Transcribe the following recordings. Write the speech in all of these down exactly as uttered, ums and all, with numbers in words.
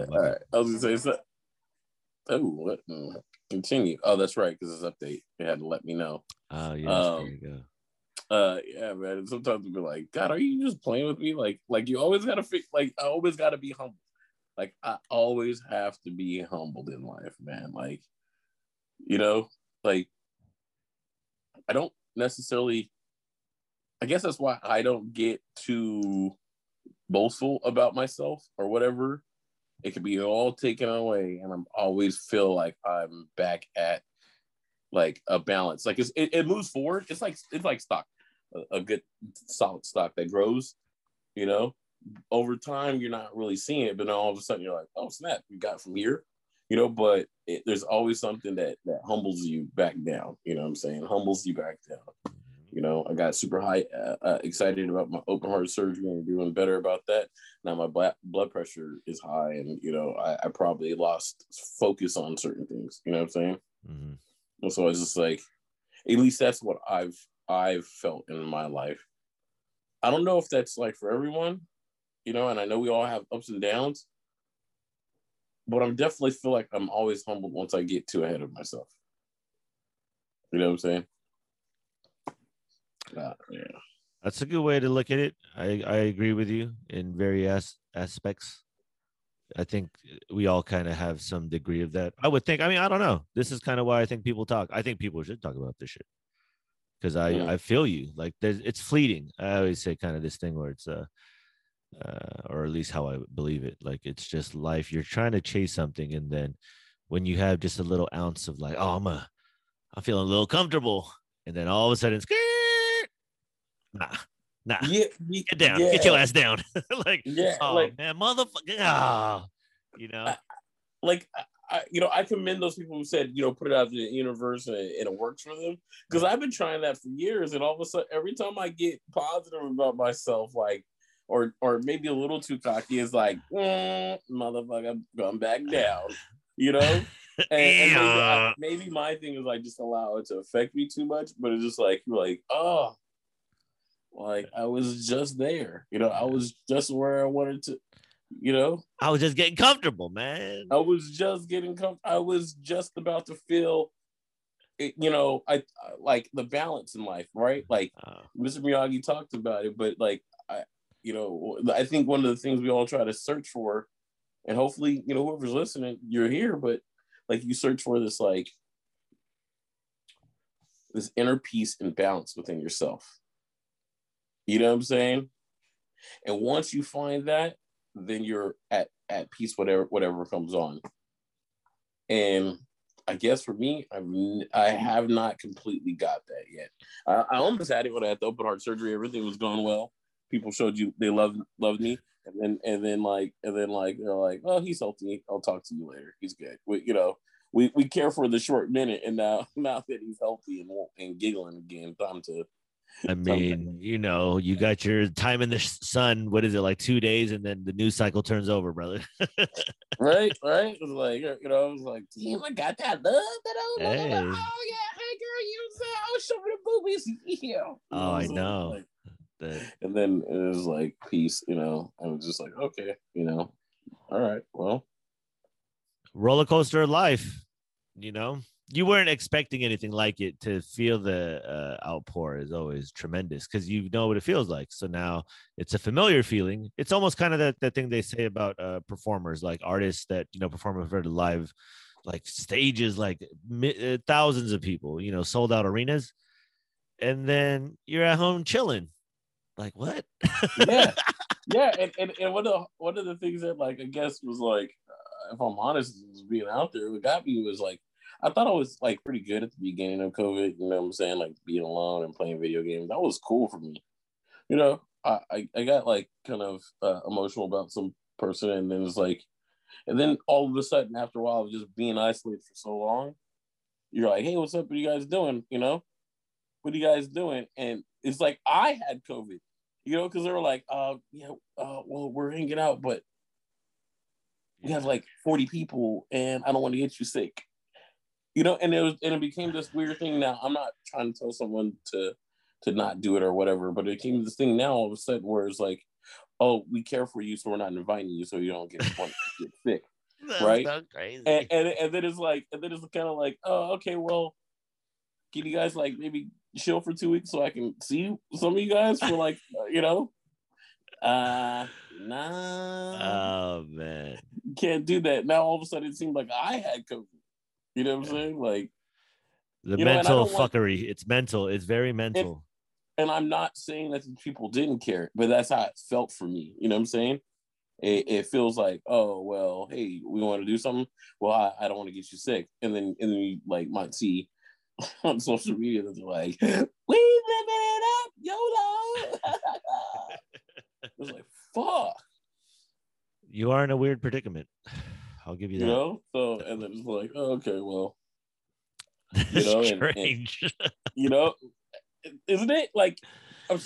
anyway, all right. I was gonna say it's not, oh, what? Continue. Oh, that's right, because it's update. It had to let me know. Oh yeah, um, there you go. Uh yeah, man. Sometimes we'll be like, God, are you just playing with me? Like, like you always gotta fix. Like, I always gotta be humble. Like, I always have to be humbled in life, man. Like, you know, like I don't necessarily. I guess that's why I don't get too boastful about myself or whatever. It could be all taken away, and I'm always feel like I'm back at like a balance. Like it's, it, it moves forward. It's like it's like stock, a, a good solid stock that grows. You know, over time you're not really seeing it, but all of a sudden you're like, oh snap, we got from here. You know, but it, there's always something that that humbles you back down. You know what I'm saying? Humbles you back down. You know, I got super high, uh, uh, excited about my open heart surgery and doing better about that. Now my black blood pressure is high, and you know, I, I probably lost focus on certain things. You know what I'm saying? Mm-hmm. And so I was just like, at least that's what I've I've felt in my life. I don't know if that's like for everyone, you know. And I know we all have ups and downs, but I'm definitely feel like I'm always humbled once I get too ahead of myself. You know what I'm saying? Uh, yeah. That's a good way to look at it. I, I agree with you in various aspects. I think we all kind of have some degree of that. I would think, I mean, I don't know. This is kind of why I think people talk. I think people should talk about this shit because I, yeah. I feel you. Like there's, it's fleeting. I always say kind of this thing where it's, uh, uh, or at least how I believe it. Like it's just life. You're trying to chase something. And then when you have just a little ounce of like, oh, I'm, a, I'm feeling a little comfortable. And then all of a sudden it's Nah, nah. Yeah, yeah, get down. Yeah. Get your ass down. like, yeah, oh like, man, motherfucker. Oh, you know, I, like, I, you know, I commend those people who said, you know, put it out to the universe and it, and it works for them. Because I've been trying that for years, and all of a sudden, every time I get positive about myself, like, or or maybe a little too cocky, it's like, mm, motherfucker, I'm going back down. You know, and, and maybe, I, maybe my thing is like just allow it to affect me too much, but it's just like you're like, oh. Like I was just there, you know, I was just where I wanted to, you know, I was just getting comfortable, man. I was just getting comfortable. I was just about to feel, you know, I, I like the balance in life, right? Like oh. Mister Miyagi talked about it, but like, I, you know, I think one of the things we all try to search for, and hopefully, you know, whoever's listening, you're here, but like you search for this, like this inner peace and balance within yourself. You know what I'm saying? And once you find that, then you're at, at peace, whatever whatever comes on. And I guess for me, I've, I have not completely got that yet. I, I almost had it when I had the open heart surgery. Everything was going well. People showed you they loved loved me, and then and then like and then like they're like, oh, he's healthy. I'll talk to you later. He's good. We, you know, we, we care for the short minute, and now now that he's healthy and and giggling again, time to. I mean, you know, you got your time in the sun. What is it like two days? And then the news cycle turns over, brother. right. Right. It was like, you know, I was like, damn, I got that love. That old hey. Love. Oh, yeah. Hey, girl, you know, I was showing the boobies. Yeah. Oh, I know. Like, and then it was like, peace, you know, I was just like, okay, you know, all right. Well, roller coaster of life, you know. You weren't expecting anything like it to feel the uh, outpour is always tremendous because you know what it feels like. So now it's a familiar feeling. It's almost kind of that, that thing they say about uh, performers, like artists that, you know, perform for live, like stages, like mi- thousands of people, you know, sold out arenas. And then you're at home chilling. Like what? yeah. Yeah. And, and, and one, of the, one of the things that like, I guess was like, uh, if I'm honest, was being out there, what got me was like, I thought I was like pretty good at the beginning of COVID, you know what I'm saying? Like being alone and playing video games. That was cool for me. You know, I, I, I got like kind of uh, emotional about some person, and then it's like, and then all of a sudden after a while of just being isolated for so long, you're like, hey, what's up? What are you guys doing? You know, what are you guys doing? And it's like, I had COVID, you know, because they were like, uh, yeah, uh, well, we're hanging out, but we have like forty people and I don't want to get you sick. You know, and it was, and it became this weird thing. Now, I'm not trying to tell someone to to not do it or whatever, but it became this thing now all of a sudden where it's like, oh, we care for you, so we're not inviting you, so you don't get, get sick, right? That's so crazy. And, and and then it's like, and then it's kind of like, oh, okay, well, can you guys like maybe chill for two weeks so I can see some of you guys for like, you know, uh, nah, oh man, can't do that. Now all of a sudden it seemed like I had COVID. You know what yeah. I'm saying? Like the mental know, fuckery. Want... It's mental. It's very mental. It, And I'm not saying that these people didn't care, but that's how it felt for me. You know what I'm saying? It, it feels like, oh, well, hey, we want to do something. Well, I, I don't want to get you sick. And then and then you like might see on social media that they're like, we living it up, YOLO. I was like, fuck. You are in a weird predicament. I'll give you that. You know? So, and then it's like, oh, okay, well. You know, and, strange. And, you know? Isn't it like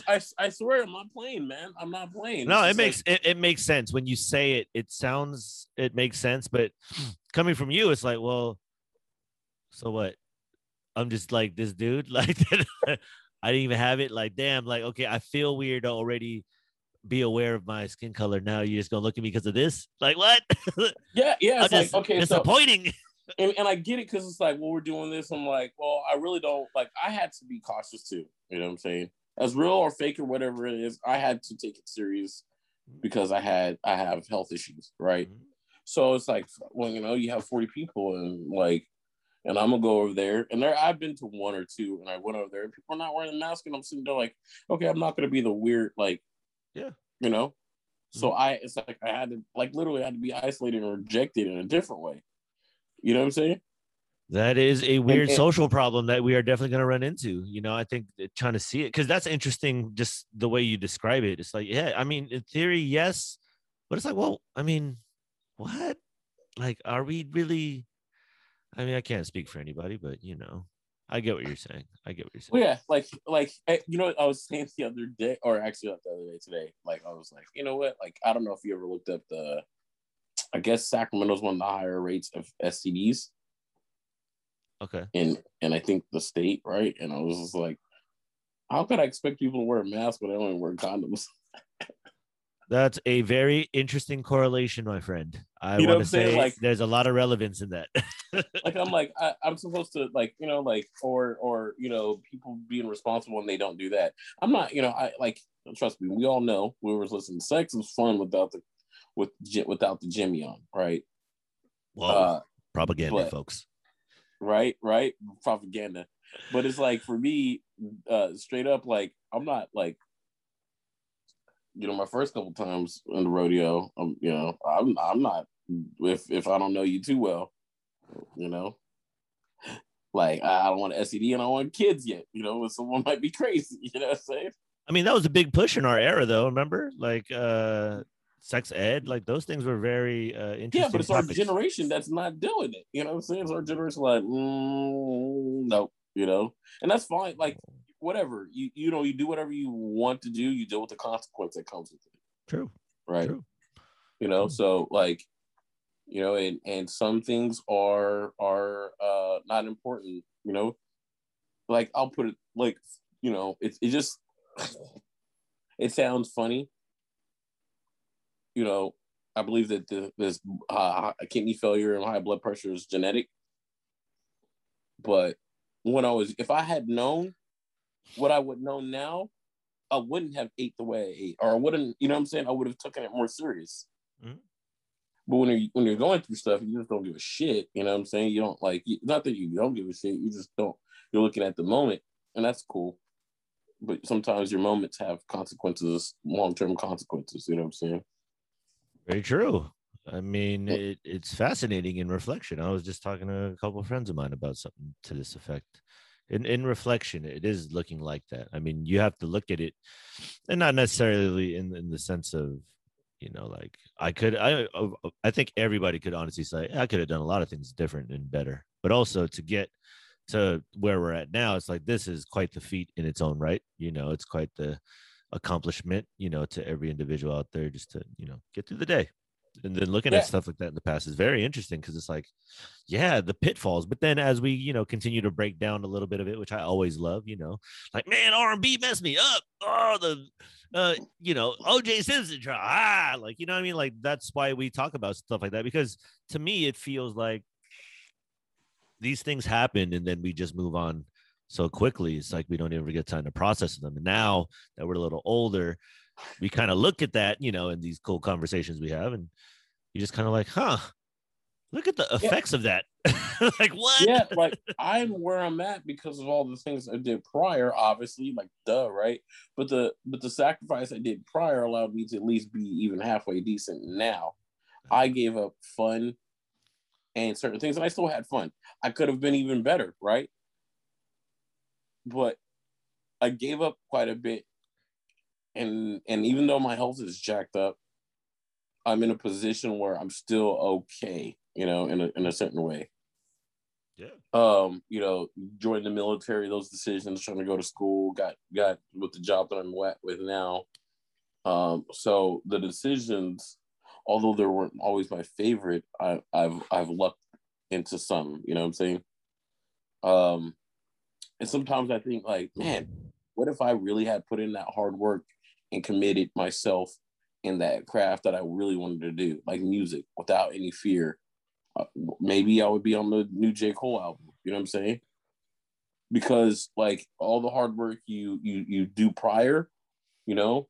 I, I swear I'm not playing, man. I'm not playing. No, it makes like... it, it makes sense when you say it. It sounds it makes sense, but coming from you, it's like, well, so what? I'm just like this dude. Like I didn't even have it. Like damn. Like okay, I feel weird already. Be aware of my skin color now. You're just gonna look at me because of this. Like what? Yeah, yeah. It's like, okay, disappointing. So... And, and I get it because it's like, well, we're doing this. I'm like, well, I really don't like, I had to be cautious too. You know what I'm saying? As real or fake or whatever it is, I had to take it serious because I had, I have health issues. Right. Mm-hmm. So it's like, well, you know, you have forty people and like, and I'm going to go over there. And there, I've been to one or two and I went over there and people are not wearing a mask. And I'm sitting there like, okay, I'm not going to be the weird, like, yeah, you know? Mm-hmm. So I, it's like, I had to like, literally I had to be isolated and rejected in a different way. You know what I'm saying? That is a weird and, and, social problem that we are definitely going to run into. You know, I think trying to see it because that's interesting. Just the way you describe it. It's like, yeah, I mean, in theory, yes. But it's like, well, I mean, what? Like, are we really? I mean, I can't speak for anybody, but, you know, I get what you're saying. I get what you're saying. Well, yeah, like, like, I, you know, what I was saying the other day or actually not the other day today, like, I was like, you know what? Like, I don't know if you ever looked up the I guess Sacramento's one of the higher rates of S T Ds. Okay. And and I think the state, right? And I was just like, how could I expect people to wear masks when I only wear condoms? That's a very interesting correlation, my friend. I you know want to say like, there's a lot of relevance in that. Like I'm like, I, I'm supposed to like, you know, like or or you know, people being responsible when they don't do that. I'm not, you know, I like trust me, we all know we were listening. Sex is fun without the With without the Jimmy on, right? Well, uh, propaganda, but, folks. Right, right, propaganda. But it's like for me, uh, straight up, like I'm not like, you know, my first couple times in the rodeo, um, you know, I'm I'm not if if I don't know you too well, you know, like I, I don't want an S T D and I don't want kids yet, you know, someone might be crazy, you know what I'm saying? I mean, that was a big push in our era, though. Remember, like. uh Sex ed, like those things were very uh, interesting. Yeah, but it's topics. Our generation that's not doing it. You know what I'm saying? It's our generation like, mm, no, you know, and that's fine. Like, whatever you you know, you do whatever you want to do. You deal with the consequence that comes with it. True. Right. True. You know, True. So like, you know, and and some things are are uh, not important. You know, like I'll put it like, you know, it's it just it sounds funny. You know, I believe that the, this uh, kidney failure and high blood pressure is genetic. But when I was, if I had known what I would know now, I wouldn't have ate the way I ate, or I wouldn't, you know what I'm saying? I would have taken it more serious. Mm-hmm. But when you're, when you're going through stuff, you just don't give a shit. You know what I'm saying? You don't like, not that you don't give a shit, you just don't, you're looking at the moment and that's cool. But sometimes your moments have consequences, long-term consequences, you know what I'm saying? Very true. I mean, it, it's fascinating in reflection. I was just talking to a couple of friends of mine about something to this effect. In in reflection, it is looking like that. I mean, you have to look at it, and not necessarily in, in the sense of, you know, like I could. I I think everybody could honestly say I could have done a lot of things different and better. But also to get to where we're at now, it's like this is quite the feat in its own right. You know, it's quite the accomplishment, you know, to every individual out there, just to, you know, get through the day, And then looking yeah. at stuff like that in the past is very interesting, because it's like, yeah, the pitfalls. But then as we, you know, continue to break down a little bit of it, which I always love, you know, like, man, R and B messed me up. Oh, the, uh, you know, O J Simpson trial. Ah, like, you know what I mean? Like, that's why we talk about stuff like that, because to me, it feels like these things happen and then we just move on so quickly. It's like we don't even get time to process them. And now that we're a little older, we kind of look at that, you know, in these cool conversations we have, and you just kind of like, huh, look at the effects yeah. of that. Like, what? Yeah, like, I'm where I'm at because of all the things I did prior, obviously, like, duh, right? But the but the sacrifice I did prior allowed me to at least be even halfway decent now. I gave up fun and certain things, and I still had fun. I could have been even better, right? But I gave up quite a bit. And and even though my health is jacked up, I'm in a position where I'm still okay, you know, in a in a certain way. Yeah. Um, you know, joined the military, those decisions, trying to go to school, got got with the job that I'm at with now. Um, so the decisions, although they weren't always my favorite, I, I've I've lucked into some, you know what I'm saying? Um, and sometimes I think like, man, what if I really had put in that hard work and committed myself in that craft that I really wanted to do, like music, without any fear? Uh, maybe I would be on the new J. Cole album, you know what I'm saying? Because like all the hard work you you you do prior, you know,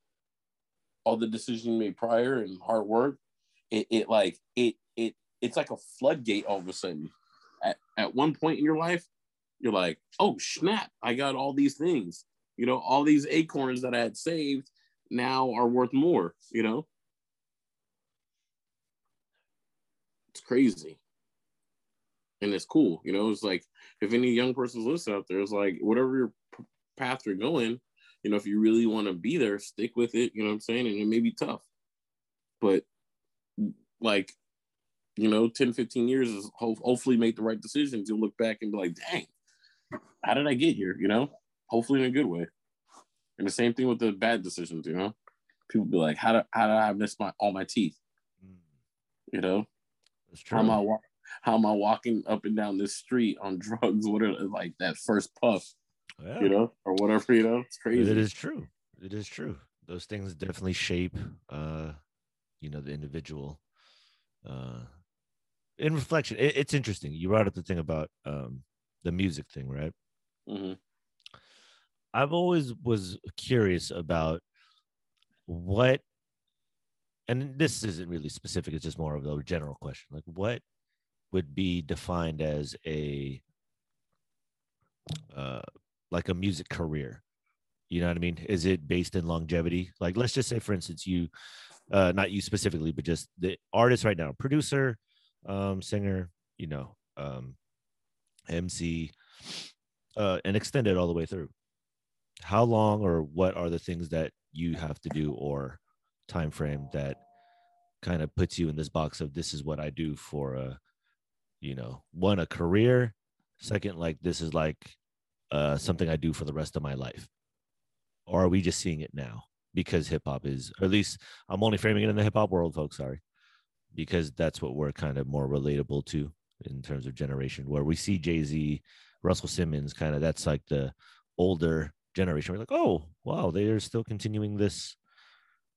all the decisions you made prior and hard work, it, it like it it it's like a floodgate all of a sudden. At at one point in your life, you're like, oh snap, I got all these things. You know, all these acorns that I had saved now are worth more, you know? It's crazy. And it's cool, you know? It's like, if any young person's listening out there, it's like, whatever your path you're going, you know, if you really want to be there, stick with it, you know what I'm saying? And it may be tough. But, like, you know, ten, fifteen years is ho- hopefully make the right decisions. You'll look back and be like, dang, how did I get here, you know? Hopefully in a good way. And the same thing with the bad decisions, you know? People be like, how do, how do I miss my all my teeth? You know? That's true. How am, I walk, how am I walking up and down this street on drugs? What are, like, that first puff, yeah. you know? Or whatever, you know? It's crazy. It is true. It is true. Those things definitely shape, uh, you know, the individual. Uh, in reflection, it, it's interesting. You brought up the thing about um, the music thing, right? Mm-hmm. I've always was curious about what, and this isn't really specific, it's just more of a general question, like what would be defined as a, uh, like a music career? You know what I mean? Is it based in longevity? Like, let's just say, for instance, you, uh, not you specifically, but just the artist right now, producer, um, singer, you know, um, M C, uh, and extend it all the way through. How long or what are the things that you have to do or time frame that kind of puts you in this box of this is what I do for a, you know, one, a career, second, like this is like uh, something I do for the rest of my life? Or are we just seeing it now because hip hop is, or at least I'm only framing it in the hip hop world, folks, sorry, because that's what we're kind of more relatable to in terms of generation, where we see Jay-Z, Russell Simmons, kind of that's like the older generation. We're like, oh wow, they are still continuing this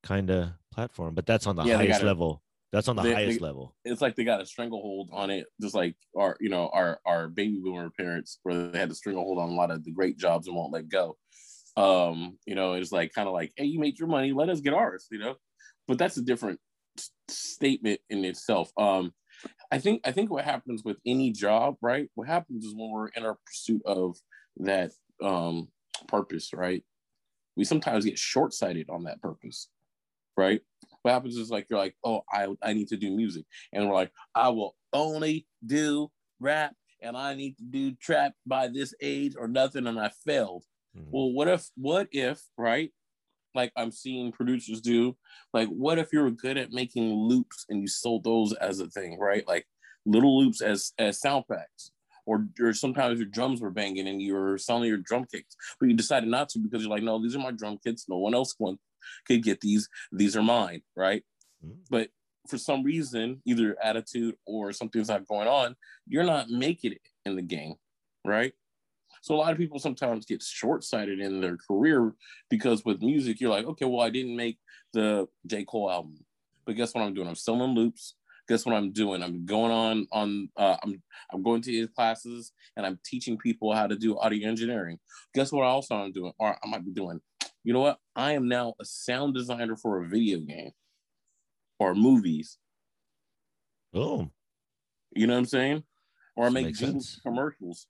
kind of platform, but that's on the yeah, highest level. That's on the they, highest they, level. It's like they got a stranglehold on it, just like our, you know, our our baby boomer parents, where they had a stranglehold on a lot of the great jobs and won't let go. Um, you know, it's like kind of like, hey, you made your money, let us get ours, you know. But that's a different s- statement in itself. Um, I think I think what happens with any job, right? What happens is when we're in our pursuit of that. Um, purpose, right? We sometimes get short-sighted on that purpose, right? What happens is like, you're like, oh, I, I need to do music. And we're like, I will only do rap and I need to do trap by this age or nothing. And I failed. Mm-hmm. Well, what if, what if, right? Like I'm seeing producers do, like, what if you were good at making loops and you sold those as a thing, right? Like little loops as, as sound packs. Or, or sometimes your drums were banging and you were selling your drum kits, but you decided not to because you're like, no, these are my drum kits. No one else one could get these. These are mine, right? Mm-hmm. But for some reason, either attitude or something's not going on, you're not making it in the game, right? So a lot of people sometimes get short-sighted in their career because with music, you're like, okay, well, I didn't make the J. Cole album, but guess what I'm doing? I'm still in loops. Guess what I'm doing? I'm going on, on uh, I'm I'm going to his classes and I'm teaching people how to do audio engineering. Guess what also I'm doing? Or I might be doing, you know what? I am now a sound designer for a video game or movies. Oh. You know what I'm saying? Or I make commercials.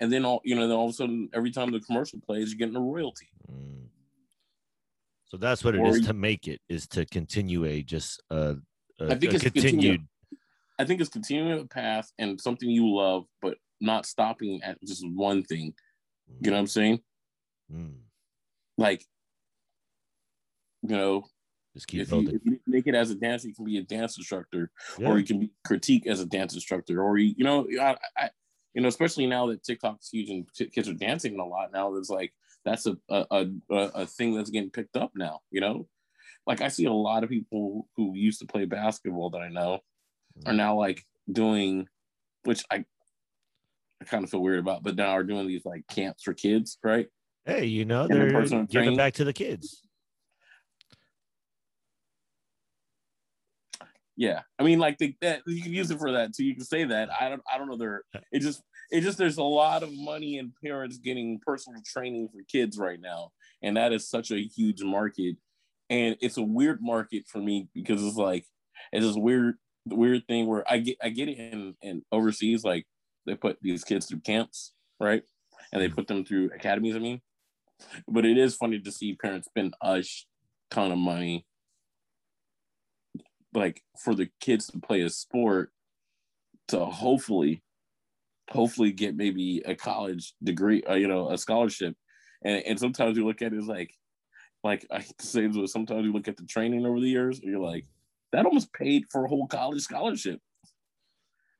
And then all you know, then all of a sudden, every time the commercial plays, you're getting a royalty. Mm. So that's what it or is you, to make it is to continue a just uh, a, I think a it's continued. I think it's continuing a path and something you love, but not stopping at just one thing. Mm. You know what I'm saying? Mm. Like, you know, just keep if building. You, if you make it as a dancer, you can be a dance instructor, yeah. or you can be critique as a dance instructor, or you, you know, I. I You know, especially now that TikTok's huge and kids are dancing a lot now, there's like, that's a a, a a thing that's getting picked up now, you know? Like, I see a lot of people who used to play basketball that I know are now, like, doing, which I, I kind of feel weird about, but now are doing these, like, camps for kids, right? Hey, you know, and they're giving training. Back to the kids. Yeah, I mean, like the, that you can use it for that too. You can say that. I don't. I don't know. There, it just, it just. There's a lot of money in parents getting personal training for kids right now, and that is such a huge market, and it's a weird market for me because it's like it's this weird, weird thing where I get, I get it in, in overseas. Like they put these kids through camps, right, and they put them through academies. I mean, but it is funny to see parents spend a ton of money. Like for the kids to play a sport to hopefully, hopefully get maybe a college degree, or, you know, a scholarship. And, and sometimes you look at it as like, like I say, sometimes you look at the training over the years and you're like, that almost paid for a whole college scholarship.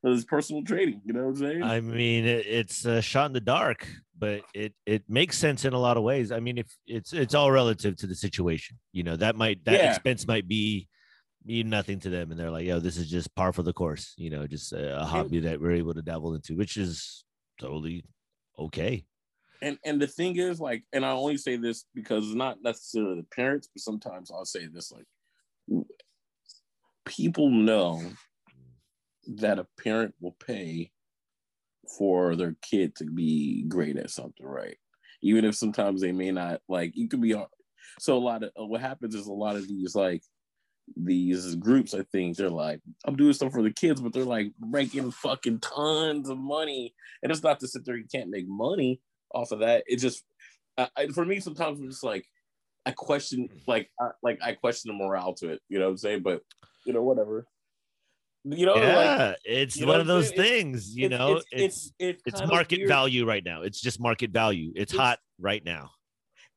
It's personal training, you know what I'm saying? I mean, it, it's a shot in the dark, but it it makes sense in a lot of ways. I mean, if it's, it's all relative to the situation, you know, that might, that yeah. expense might be, mean nothing to them, and they're like, yo, this is just par for the course, you know, just a, a hobby that we're able to dabble into, which is totally okay. And and the thing is, like, and I only say this because it's not necessarily the parents, but sometimes I'll say this, like, people know that a parent will pay for their kid to be great at something, right? Even if sometimes they may not, like, you could be, so a lot of, what happens is a lot of these, like, these groups, I think they're like, I'm doing stuff for the kids, but they're like making fucking tons of money. And it's not to sit there, you can't make money off of that. It just, I, for me, sometimes I'm just like, I question, like, I, like I question the morale to it, you know what I'm saying? But, you know, whatever. You know, yeah, like, it's you know one of those things, it's, you know, it's, it's, it's, it's, it's, it's market value right now. It's just market value. It's, it's hot right now.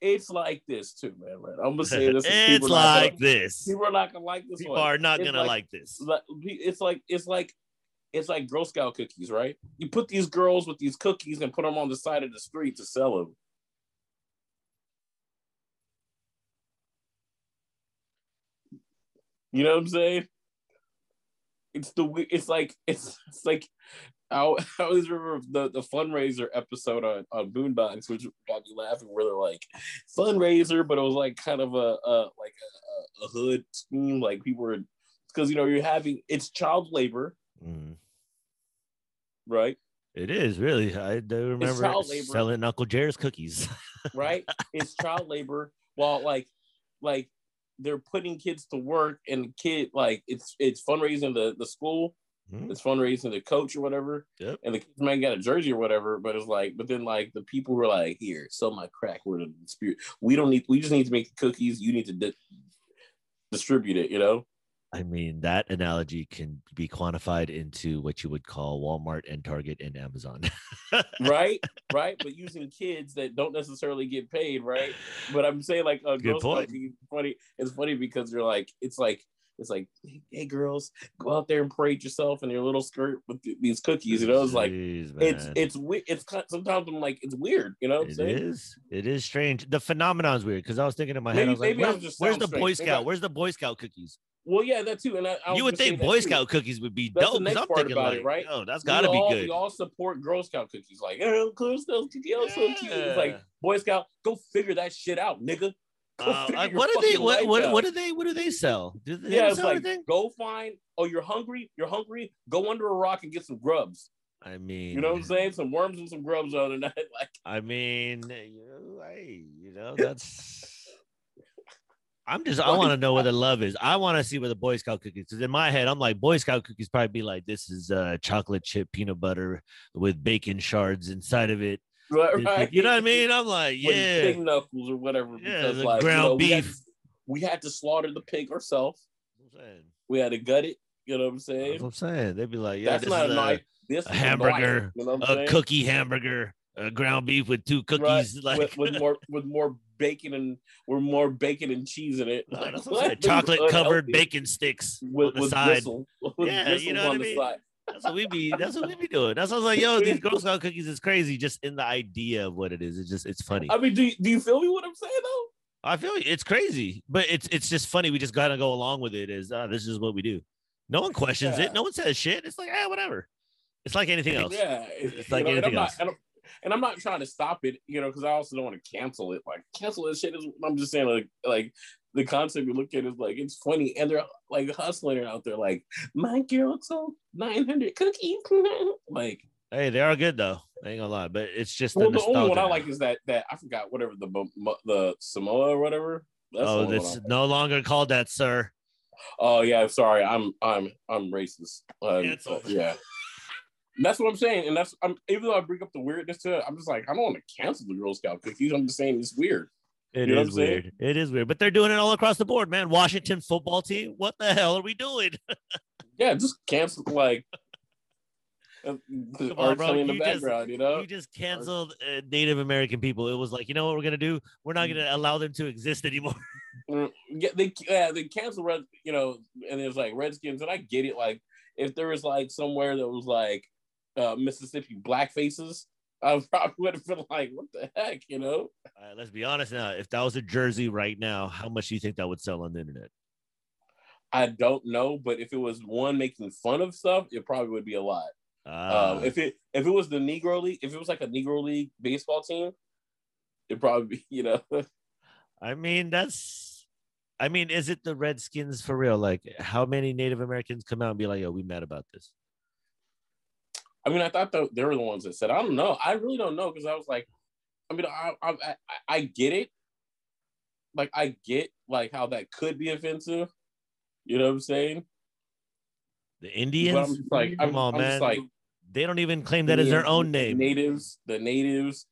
It's like this too, man. Right? I'm gonna say this. It's like this. People are not gonna like this. People are not gonna like this. It's like it's like it's like Girl Scout cookies, right? You put these girls with these cookies and put them on the side of the street to sell them. You know what I'm saying? It's the it's like it's it's like I, I always remember the, the fundraiser episode on, on Boondocks, which got me laughing, where they're like, fundraiser, but it was like kind of a, a like a, a hood scheme, like people were, because, you know, you're having, it's child labor, mm. right? It is, really. I do remember selling Uncle Jerry's cookies. Right? It's child labor, while like, like they're putting kids to work, and kid, like, it's it's fundraising the, the school. It's fundraising the coach or whatever, yep. and the kids might get a jersey or whatever. But it's like, but then like the people who are like, here, sell my crack. We're the spirit. We don't need. We just need to make the cookies. You need to di- distribute it. You know. I mean, that analogy can be quantified into what you would call Walmart and Target and Amazon. Right, right. But using kids that don't necessarily get paid, right? But I'm saying like, uh, good point. It's funny. It's funny because you're like, it's like. It's like, hey, girls, go out there and parade yourself in your little skirt with th- these cookies. You know, it's like, Jeez, it's, it's, we- it's, sometimes I'm like, it's weird. You know what I'm saying? It is. It is strange. The phenomenon is weird because I was thinking in my maybe, head, I was like, where's, where's the strange. Boy Scout? Maybe. Where's the Boy Scout cookies? Well, yeah, that too. And I, I you would think Boy Scout too. cookies would be that's dope. The next I'm part thinking about like, it, right? Oh, that's gotta all, be good. We all support Girl Scout cookies, like oh, Girl Scout cookies, yeah. so cute. It's like Boy Scout, go figure that shit out, nigga. Uh, I, what do they? What what, what do they? What do they sell? Do they yeah, it's sell like anything? Go find. Oh, you're hungry. You're hungry. Go under a rock and get some grubs. I mean, you know what I'm saying? Some worms and some grubs the other night. Like, I mean, you know, hey, you know that's. I'm just, I want to know where the love is. I want to see where the Boy Scout cookies, because in my head, I'm like, Boy Scout cookies probably be like, this is uh, chocolate chip peanut butter with bacon shards inside of it. Right, right. You know what I mean? I'm like, yeah. Pig knuckles or whatever. Yeah, because, like, ground you know, beef. We had, to, we had to slaughter the pig ourselves. We had to gut it. You know what I'm saying? That's what I'm saying. They'd be like, yeah, that's this not is a, nice, this a is hamburger, nice, you know what I'm a saying? Cookie hamburger. Uh, ground beef with two cookies, right. like with, with more with more bacon and with more bacon and cheese in it, like, like chocolate covered bacon sticks with, on the with side. Bristle. With yeah, you know what I mean. That's what we be. That's what we be doing. That's what I was like, yo, these Girl Scout cookies is crazy. Just in the idea of what it is, it's just it's funny. I mean, do do you feel me? What I'm saying though? I feel you. It's crazy, but it's it's just funny. We just gotta go along with it. Is uh, this is what we do? No one questions yeah. it. No one says shit. It's like ah, eh, whatever. It's like anything else. Yeah, it's like you know, anything not, else. And I'm not trying to stop it, you know, because I also don't want to cancel it. Like, cancel this shit is, I'm just saying, like, like the concept you look at is like, it's funny. And they're like hustling out there, like, my girl sold nine hundred cookies. Like, hey, they are good though. I ain't gonna lie, but it's just well, the, the only one I like is that, that I forgot whatever the the Samoa or whatever. That's oh, it's like. No longer called that, sir. Oh, yeah. Sorry. I'm, I'm, I'm racist. Um, uh, yeah. And that's what I'm saying, and that's I'm, even though I bring up the weirdness to it, I'm just like I don't want to cancel the Girl Scout cookies. I'm just saying it's weird. It you know is weird. Saying? It is weird, but they're doing it all across the board, man. Washington football team, what the hell are we doing? Yeah, just cancel like. Come on, bro, in the you, background, just, you, know? You just canceled uh, Native American people. It was like, you know what we're gonna do? We're not gonna allow them to exist anymore. yeah, they yeah, they canceled Red, you know, and there's like Redskins, and I get it. Like if there was like somewhere that was like. Uh, Mississippi black faces, I probably would have been like, what the heck, you know? All right, let's be honest now. If that was a jersey right now, how much do you think that would sell on the internet? I don't know, but if it was one making fun of stuff, it probably would be a lot. Uh, um, if it if it was the Negro League, if it was like a Negro League baseball team, it'd probably be, you know. I mean, that's, I mean, is it the Redskins for real? Like, how many Native Americans come out and be like, yo, we mad about this? I mean, I thought the, they were the ones that said, I don't know. I really don't know. Because I was like, I mean, I, I I I get it. Like, I get like how that could be offensive. You know what I'm saying? The Indians? But I'm just like, I'm, Come on, I'm man. Just like, they don't even claim that as their own name. The natives, the natives.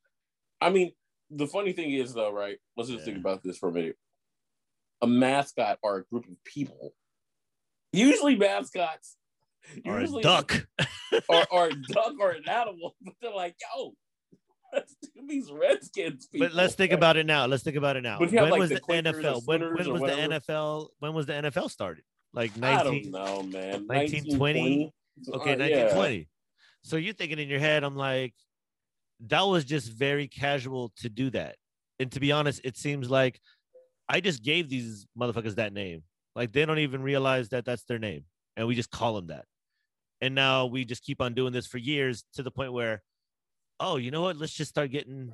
I mean, the funny thing is, though, right? Let's just yeah. think about this for a minute. A mascot or a group of people. Usually mascots. Or a duck. or, or a duck or an animal. But they're like, yo, let's do these Redskins people. But let's think about it now. Let's think about it now. When like was the, the N F L? When, when was whatever. the N F L? When was the N F L started? Like nineteen, I don't know, man. nineteen twenty Okay, uh, nineteen twenty Yeah. So you're thinking in your head, I'm like, that was just very casual to do that. And to be honest, it seems like I just gave these motherfuckers that name. Like they don't even realize that that's their name. And we just call them that. And now we just keep on doing this for years to the point where, oh, you know what? Let's just start getting,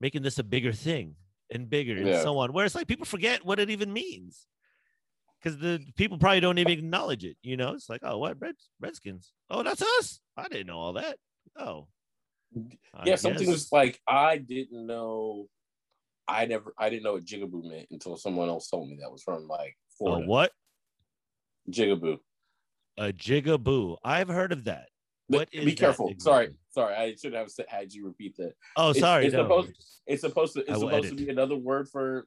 making this a bigger thing and bigger yeah. and so on. Where it's like people forget what it even means because the people probably don't even acknowledge it. You know, it's like, oh, what? Red, Redskins. Oh, that's us. I didn't know all that. Oh. I yeah, guess. Something was like, I didn't know. I never, I didn't know what Jigaboo meant until someone else told me that was from like Florida. Oh, what? Jigaboo. A jigaboo. I've heard of that. What is Be careful. That sorry. Sorry. I should have said, had you repeat that. Oh, it's, sorry. It's, no. supposed, it's supposed to, it's supposed edit. to be another word for,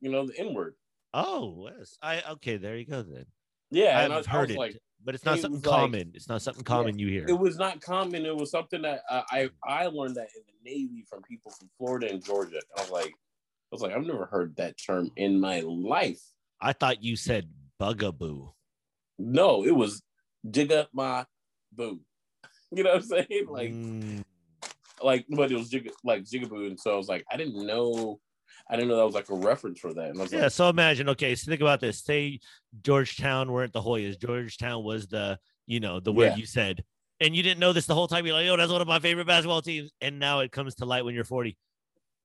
you know, the N word. Oh, yes. I, okay. There you go then. Yeah. I've I, heard I it, like, but it's not it something common. Like, it's not something common yeah, you hear. It was not common. It was something that uh, I, I learned that in the Navy from people from Florida and Georgia. I was like, I was like, I've never heard that term in my life. I thought you said bugaboo. No, it was dig up my boo. You know what I'm saying? Like, mm. like, but it was jig, like jigaboo. And so I was like, I didn't know I didn't know that was like a reference for that. And I was yeah. Like, so imagine, okay, so think about this. Say Georgetown weren't the Hoyas. Georgetown was the, you know, the word yeah. you said, and you didn't know this the whole time. You're like, oh, that's one of my favorite basketball teams, and now it comes to light when you're forty.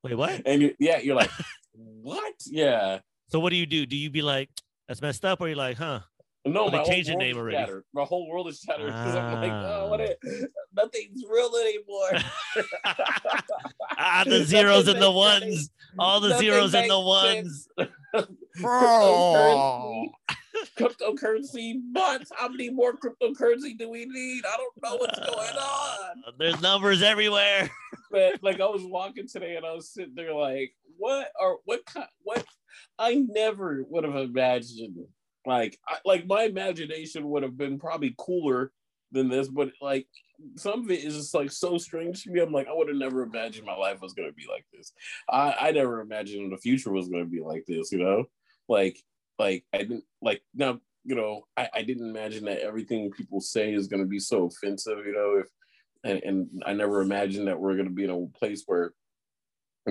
Wait, what? And you, yeah, you're like, what? Yeah. So what do you do? Do you be like, that's messed up, or you're like, huh? No, well, my they changed the name already. Shattered. My whole world is shattered because ah. I'm like, oh, what? Is, nothing's real anymore. ah, the zeros and the ones, sense. all the Nothing zeros and the ones. Bro, cryptocurrency, cryptocurrency months. How many more cryptocurrency do we need? I don't know what's going on. Uh, there's numbers everywhere. But like, I was walking today, and I was sitting there like, what are what kind? What? I never would have imagined. Like, I, like my imagination would have been probably cooler than this, but like some of it is just like so strange to me. I'm like, I would have never imagined my life was going to be like this. I, I never imagined the future was going to be like this, you know? Like, like I didn't like now, you know, I, I didn't imagine that everything people say is going to be so offensive, you know, if, and, and I never imagined that we're going to be in a place where,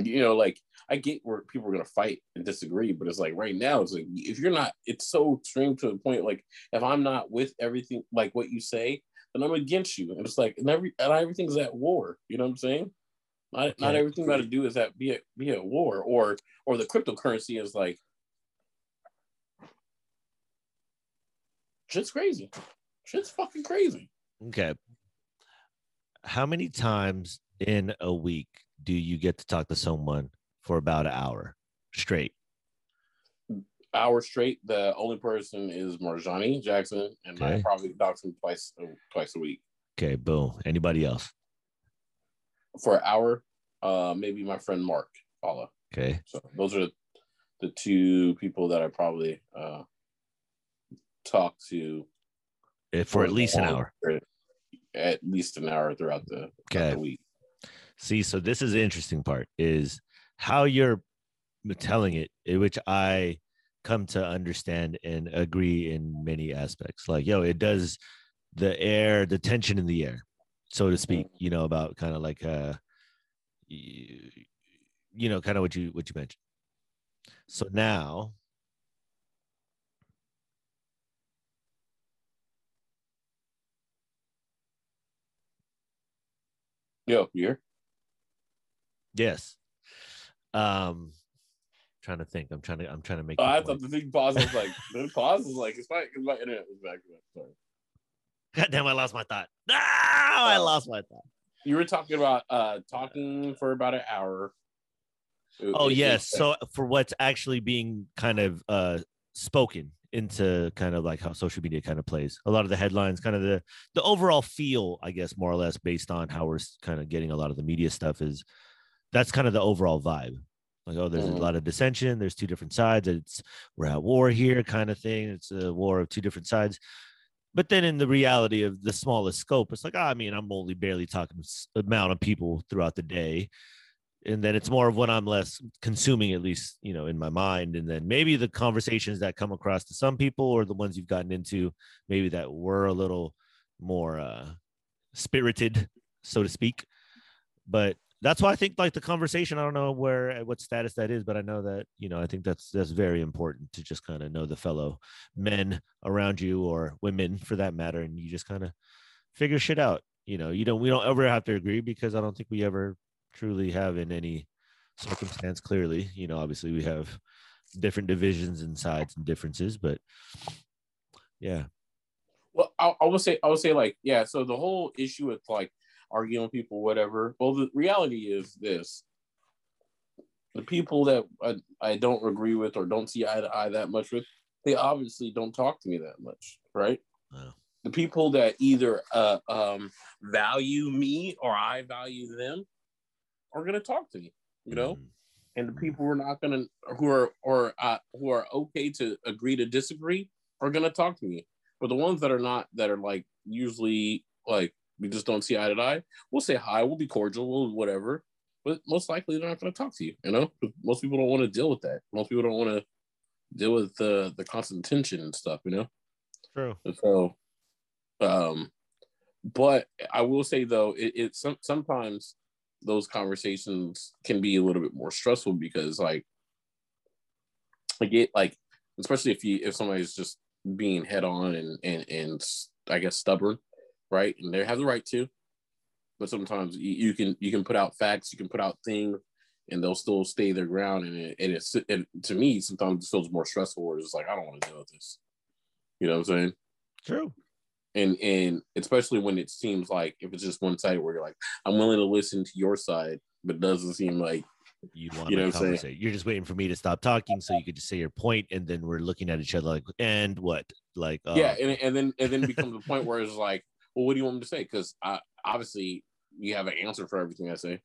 you know, like I get where people are gonna fight and disagree, but it's like right now, it's like if you're not, it's so extreme to the point. Like if I'm not with everything, like what you say, then I'm against you, and it's like and every and everything's at war. You know what I'm saying? Not yeah. not everything you got to do is that be at be at war, or or the cryptocurrency is like shit's crazy, shit's fucking crazy. Okay, how many times in a week do you get to talk to someone for about an hour straight? Hour straight. The only person is Marjani Jackson, and okay. I probably talk to him twice twice a week. Okay, boom. Anybody else? For an hour, uh, maybe my friend Mark Paula. Okay, so those are the two people that I probably uh, talk to if for at least an hour. At least an hour throughout the, okay. throughout the week. See, so this is the interesting part is how you're telling it, which I come to understand and agree in many aspects. Like, yo, it does the air, the tension in the air, so to speak, you know, about kind of like, uh, you, you know, kind of what you, what you mentioned. So now. Yo, you here? Yes. Um trying to think. I'm trying to I'm trying to make oh, I thought the thing pause was like the pause was like it's my it's my internet was back up. Sorry. God damn, I lost my thought. No, ah, I lost my thought. You were talking about uh talking for about an hour. It, oh it, yes. It so for what's actually being kind of uh spoken into kind of like how social media kind of plays. A lot of the headlines, kind of the the overall feel, I guess, more or less based on how we're kind of getting a lot of the media stuff is that's kind of the overall vibe. Like, oh, there's mm-hmm. a lot of dissension. There's two different sides. It's we're at war here kind of thing. It's a war of two different sides. But then in the reality of the smallest scope, it's like, oh, I mean, I'm only barely talking amount of people throughout the day. And then it's more of what I'm less consuming, at least, you know, in my mind. And then maybe the conversations that come across to some people or the ones you've gotten into, maybe that were a little more uh, spirited, so to speak. But that's why I think like the conversation, I don't know where, what status that is, but I know that, you know, I think that's, that's very important to just kind of know the fellow men around you or women for that matter. And you just kind of figure shit out. You know, you don't, we don't ever have to agree because I don't think we ever truly have in any circumstance. Clearly, you know, obviously we have different divisions and sides and differences, but yeah. Well, I, I would say, I would say like, yeah. So the whole issue with like, arguing with people, whatever. Well, the reality is this. The people that I, I don't agree with or don't see eye to eye that much with, they obviously don't talk to me that much, right? Wow. The people that either uh, um, value me or I value them are going to talk to me, you know? Mm. And the people who are not going to, who are or uh, who are okay to agree to disagree are going to talk to me. But the ones that are not, that are like usually like, we just don't see eye to eye. We'll say hi. We'll be cordial. We'll whatever. But most likely they're not going to talk to you. You know, most people don't want to deal with that. Most people don't want to deal with the the constant tension and stuff. You know. True. So, um, but I will say though, it, it some, sometimes those conversations can be a little bit more stressful because like I get like especially if you if somebody's just being head on and and and I guess stubborn, right? And they have the right to, but sometimes you, you can you can put out facts, you can put out things, and they'll still stay their ground. And it, and it's and to me sometimes it feels more stressful. Where it's just like I don't want to deal with this. You know what I'm saying? True. And and especially when it seems like if it's just one side where you're like I'm willing to listen to your side, but it doesn't seem like you want you know to what I'm saying. You're just waiting for me to stop talking so you could just say your point, and then we're looking at each other like and what like uh... yeah, and and then and then becomes the point where it's like, well, what do you want me to say? Because I obviously you have an answer for everything I say.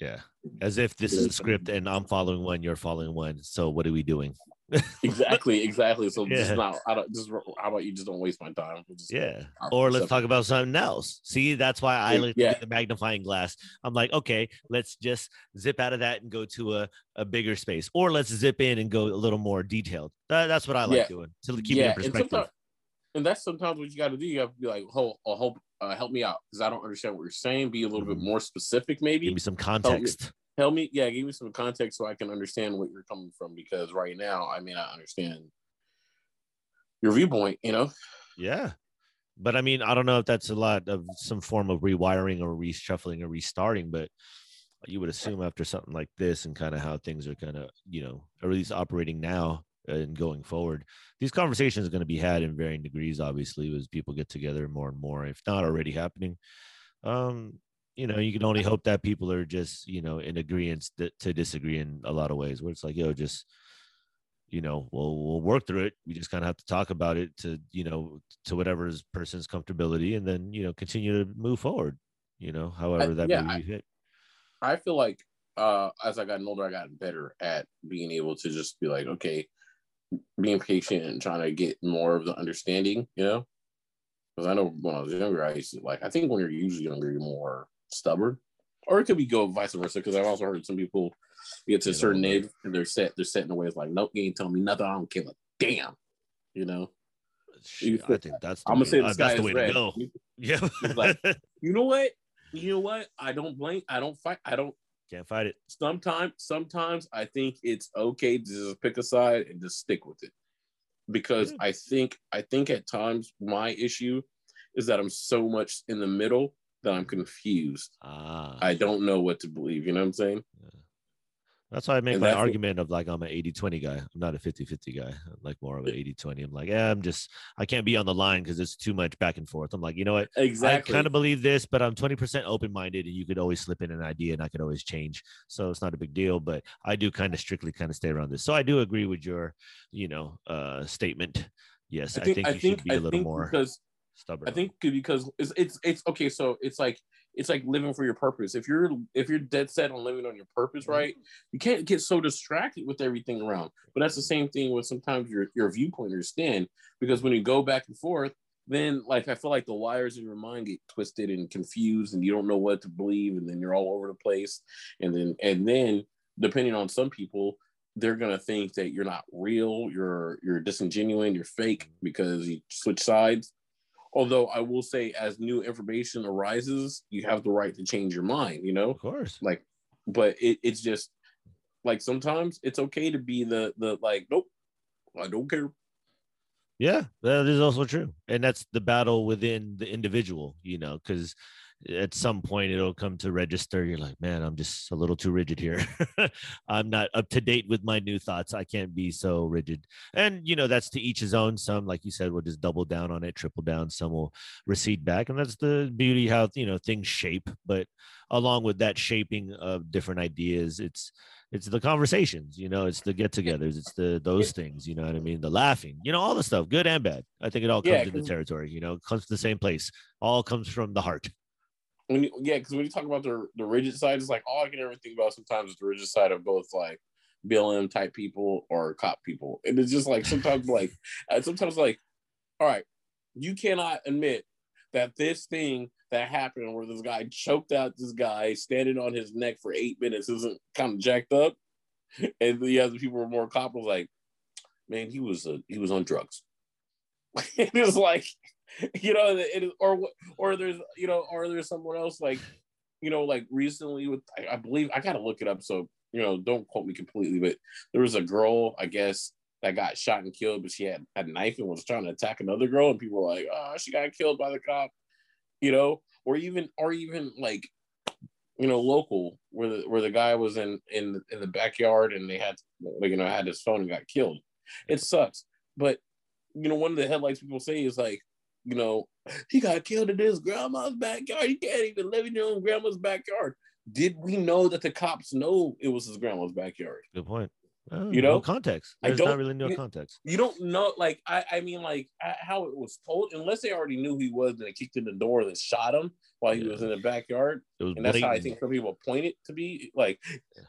Yeah, as if this is a script and I'm following one, you're following one. So what are we doing? exactly exactly so yeah. Just not I don't just how about you just don't waste my time just, yeah or let's talk about something else. See, that's why I like yeah. to get the magnifying glass. I'm like, okay, let's just zip out of that and go to a, a bigger space, or let's zip in and go a little more detailed. That, that's what I like yeah. doing to keep yeah. it in perspective. And, and that's sometimes what you got to do. You have to be like, oh, oh help uh, help me out because I don't understand what you're saying. Be a little mm-hmm. bit more specific, maybe give me some context. Help me. Tell me, yeah, give me some context so I can understand what you're coming from, because right now I may not understand your viewpoint, you know? Yeah. But I mean, I don't know if that's a lot of some form of rewiring or reshuffling or restarting, but you would assume after something like this and kind of how things are kind of, you know, or at least operating now and going forward, these conversations are going to be had in varying degrees, obviously, as people get together more and more, if not already happening. Um, You know, you can only hope that people are just, you know, in agreement th- to disagree in a lot of ways where it's like, yo, just, you know, we'll, we'll work through it. We just kind of have to talk about it to, you know, to whatever person's comfortability and then, you know, continue to move forward, you know, however I, that yeah, may be hit. I feel like uh, as I got older, I got better at being able to just be like, okay, being patient and trying to get more of the understanding, you know, because I know when I was younger, I used to like, I think when you're usually younger, you're more stubborn, or it could be go vice versa, because I've also heard some people get to a certain age and they're set they're set in a way. It's like, nope, you ain't telling me nothing, I don't care a damn, you know. Shit, I think that's the I'm way, gonna say uh, that's the way to go. Yeah. Like, you know what you know what I don't blame I don't fight I don't can't fight it. Sometimes sometimes I think it's okay to just pick a side and just stick with it, because yeah. I think I think at times my issue is that I'm so much in the middle that I'm confused. Ah. I don't know what to believe. You know what I'm saying? Yeah. That's why I make and my argument what... of like, I'm an eighty twenty guy. I'm not a fifty fifty guy. I'm like more of an eighty twenty. I'm like, yeah, I'm just, I can't be on the line because it's too much back and forth. I'm like, you know what? Exactly. I kind of believe this, but I'm twenty percent open-minded and you could always slip in an idea and I could always change. So it's not a big deal, but I do kind of strictly kind of stay around this. So I do agree with your, you know, uh, statement. Yes. I think, I think you I should think, be a I little more. Because stubborn. I think because it's, it's it's okay. So it's like it's like living for your purpose. If you're if you're dead set on living on your purpose, right? You can't get so distracted with everything around. But that's the same thing with sometimes your your viewpoint, your stand. Because when you go back and forth, then like I feel like the wires in your mind get twisted and confused, and you don't know what to believe, and then you're all over the place. And then and then depending on some people, they're gonna think that you're not real, you're you're disingenuous, you're fake because you switch sides. Although I will say, as new information arises, you have the right to change your mind, you know? Of course. Like, but it, it's just, like, sometimes it's okay to be the, the like, nope, I don't care. Yeah, that is also true. And that's the battle within the individual, you know, because at some point it'll come to register. You're like, man, I'm just a little too rigid here. I'm not up to date with my new thoughts. I can't be so rigid. And, you know, that's to each his own. Some, like you said, will just double down on it, triple down. Some will recede back. And that's the beauty how, you know, things shape. But along with that shaping of different ideas, it's, it's the conversations, you know, it's the get-togethers, it's the those things, you know what I mean? The laughing, you know, all the stuff, good and bad. I think it all comes yeah, in the territory, you know, it comes to the same place. All comes from the heart. When you, yeah, because when you talk about the the rigid side, it's like all I can ever think about sometimes is the rigid side of both like B L M type people or cop people, and it's just like sometimes like sometimes like, all right, you cannot admit that this thing that happened where this guy choked out this guy standing on his neck for eight minutes isn't kind of jacked up, and the other people were more cop was like, man, he was a, he was on drugs. It was like. You know, it, or or there's you know, or there's someone else like you know, like recently with, I, I believe, I got to look it up. So, you know, don't quote me completely, but there was a girl, I guess, that got shot and killed, but she had a knife and was trying to attack another girl. And people were like, oh, she got killed by the cop, you know, or even, or even like, you know, local where the, where the guy was in, in, in the backyard and they had, you know, had his phone and got killed. It sucks. But, you know, one of the headlights people say is like, you know, he got killed in his grandma's backyard. You can't even live in your own grandma's backyard. Did we know that the cops know it was his grandma's backyard? Good point. Oh, you know, no context. There's not really no you, context. You don't know, like, I, I mean, like, I, how it was told, unless they already knew who he was and they kicked in the door and shot him while he yeah. was in the backyard. It was and blatant. That's how I think some people point it to be. Like,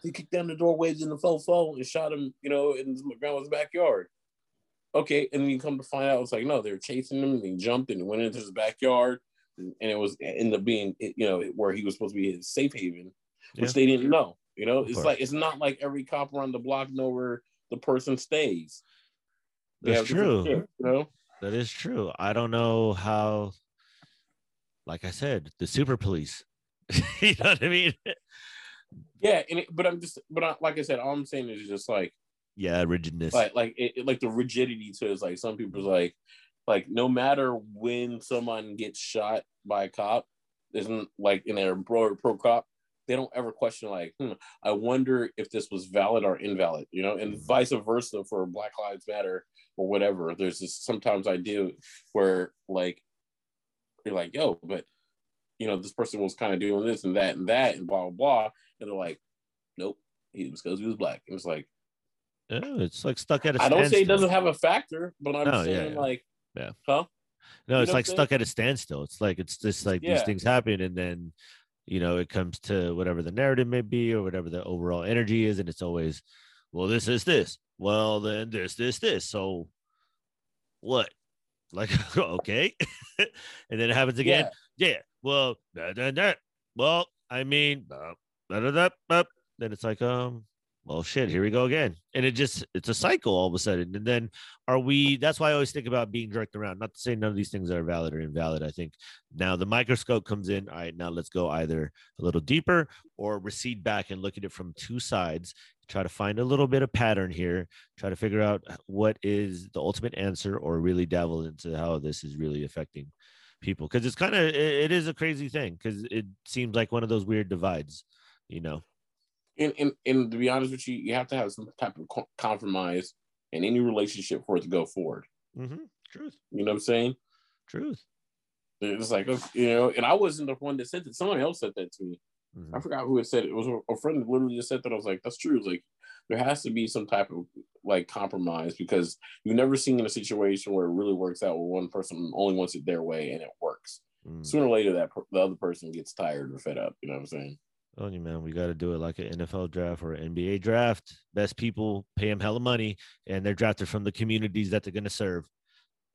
he kicked down the doorways in the fofo and shot him, you know, in his grandma's backyard. Okay, and then you come to find out, it's like, no, they were chasing him, and he jumped and went into his backyard, and, and it was it ended up being, you know, where he was supposed to be his safe haven, which yeah. they didn't know. You know, it's like, it's not like every cop around the block know where the person stays. They That's true. Shit, you know? That is true. I don't know how, like I said, the super police. You know what I mean? Yeah, and it, but I'm just, but I, like I said, all I'm saying is just like, yeah, rigidness. Like, like, it, it, like the rigidity to it is like some people's like, like no matter when someone gets shot by a cop, isn't like in their pro pro cop, they don't ever question like, hmm, I wonder if this was valid or invalid, you know, and vice versa for Black Lives Matter or whatever. There's this sometimes idea where like you're like, yo, but you know, this person was kind of doing this and that and that and blah blah blah, and they're like, nope, it was because he was black. It was like. Oh, it's like stuck at a standstill. I don't say it doesn't have a factor, but I'm no, saying yeah, yeah. like, yeah. huh? No, you it's like stuck at a standstill. It's like, it's just like yeah. these things happen. And then, you know, it comes to whatever the narrative may be or whatever the overall energy is. And it's always, well, this is this. Well, then this, this, this. So what? Like, okay. And then it happens again. Yeah. yeah. Well, da, da, da. well, I mean, da, da, da, da. Then it's like, um, well, shit, here we go again. And it just, it's a cycle all of a sudden. And then are we, that's why I always think about being jerked around. Not to say none of these things are valid or invalid. I think now the microscope comes in. All right, now let's go either a little deeper or recede back and look at it from two sides. Try to find a little bit of pattern here. Try to figure out what is the ultimate answer or really dabble into how this is really affecting people. Because it's kind of, it, it is a crazy thing because it seems like one of those weird divides, you know. And, and, and to be honest with you, you have to have some type of co- compromise in any relationship for it to go forward. Mm-hmm. Truth. You know what I'm saying? Truth. It's like, you know, and I wasn't the one that said that. Someone else said that to me. Mm-hmm. I forgot who it said. It was a friend that literally just said that. I was like, that's true. It's like, there has to be some type of like compromise because you've never seen in a situation where it really works out where one person only wants it their way and it works. Mm-hmm. Sooner or later, that per- the other person gets tired or fed up. You know what I'm saying? Telling you, man, we got to do it like an N F L draft or an N B A draft. Best people pay them hella money, and they're drafted from the communities that they're going to serve.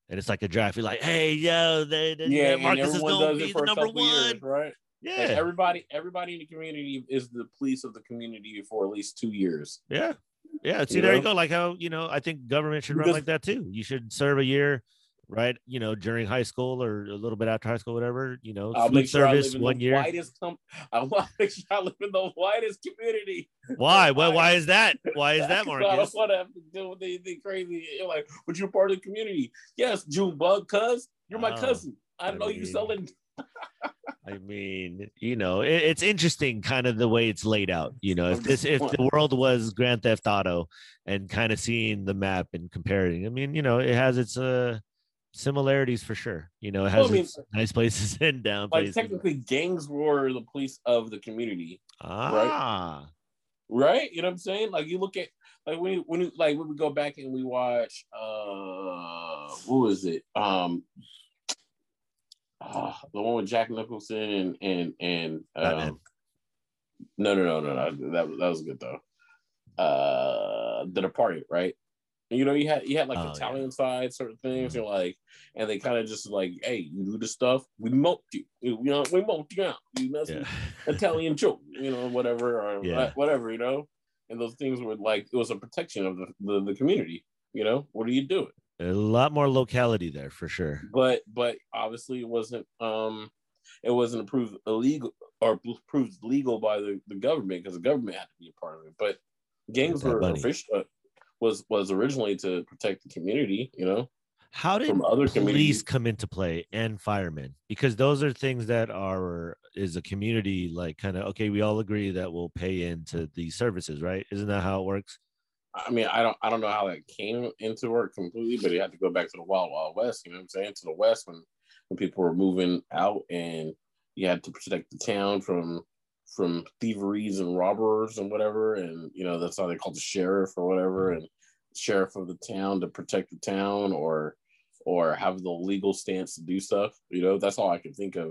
And it's like a draft. You're like, hey, yo, they, they, yeah, Marcus is going to be the number one, years, right? Yeah, like everybody, everybody in the community is the police of the community for at least two years. Yeah, yeah. See, you there know? You go. Like how you know, I think government should run because, like that too. You should serve a year, right? You know, during high school or a little bit after high school, whatever, you know, I'll make sure service I live in one the year. Whitest com- I want to make sure I live in the whitest community. Why? Well, why is that? Why is that, Marcus? I don't want to have to deal with anything crazy. You're like, but you're part of the community. Yes, June Bug, cuz you're my oh, cousin. I, I know mean, you selling. I mean, you know, it, it's interesting kind of the way it's laid out. You know, if this, if the world was Grand Theft Auto and kind of seeing the map and comparing, I mean, you know, it has its, uh, similarities for sure. You know, it has well, I mean, nice places and down like places. Technically gangs were the police of the community. Ah. Right? Right? You know what I'm saying? Like you look at like when you, when you, like when we go back and we watch uh what was it? Um uh, the one with Jack Nicholson and and and um, no, no no no no that that was good though. Uh The Departed, right? You know, you had you had like oh, Italian yeah. side certain things, mm-hmm. you're like, and they kind of just like, hey, you do the stuff, we moped you, you know, we moped you out, you know, yeah. Italian joke, you know, whatever or yeah. whatever, you know, and those things were like it was a protection of the, the, the community, you know, what are you doing? A lot more locality there for sure, but but obviously it wasn't um it wasn't approved illegal or proved legal by the, the government, because the government had to be a part of it. But gangs were official, was was originally to protect the community, you know. How did other police come into play, and firemen? Because those are things that are, is a community like kind of, okay, we all agree that we'll pay into these services, right? Isn't that how it works? I mean, I don't I don't know how that came into work completely, but you have to go back to the Wild Wild West, you know what I'm saying? To the West, when, when people were moving out and you had to protect the town from from thieveries and robbers and whatever, and you know, that's how they called the sheriff or whatever, and sheriff of the town to protect the town, or or have the legal stance to do stuff, you know. That's all I can think of.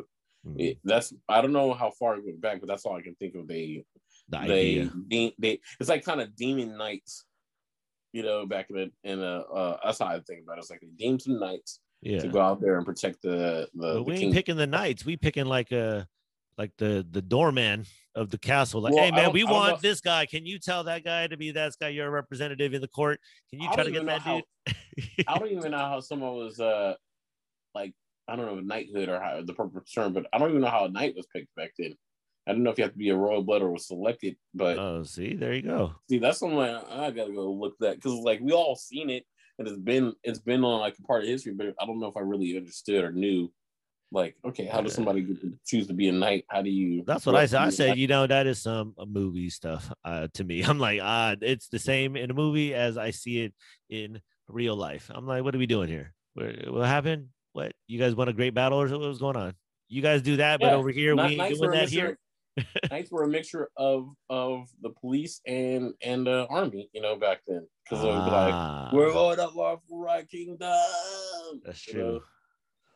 Mm-hmm. It, that's I don't know how far it went back, but that's all I can think of. They the they, they they it's like kind of demon knights, you know, back in the in a uh that's how I think about it. It's like they deemed some knights yeah. to go out there and protect the the, the we ain't king. Picking the knights, we picking like a like the the doorman of the castle, like, well, hey man, we want this guy. Can you tell that guy to be that guy? You're a representative in the court. Can you try to get that how, dude? I don't even know how someone was uh like I don't know knighthood or how the proper term, but I don't even know how a knight was picked back then. I don't know if you have to be a royal blood or was selected, but oh, see, there you go. See, that's something like, I gotta go look that because like we all seen it and it's been it's been on like a part of history, but I don't know if I really understood or knew. Like, okay, how does somebody get to choose to be a knight? How do you? That's what I said. I said, you know, that is some movie stuff uh, to me. I'm like, ah, it's the same in a movie as I see it in real life. I'm like, what are we doing here? What, what happened? What, you guys won a great battle or what was going on? You guys do that, yeah, but over here, not, we ain't doing that here. Knights were a mixture of of the police and and the army, you know, back then. Because they would be like, we're going up our right kingdom. That's true. You know?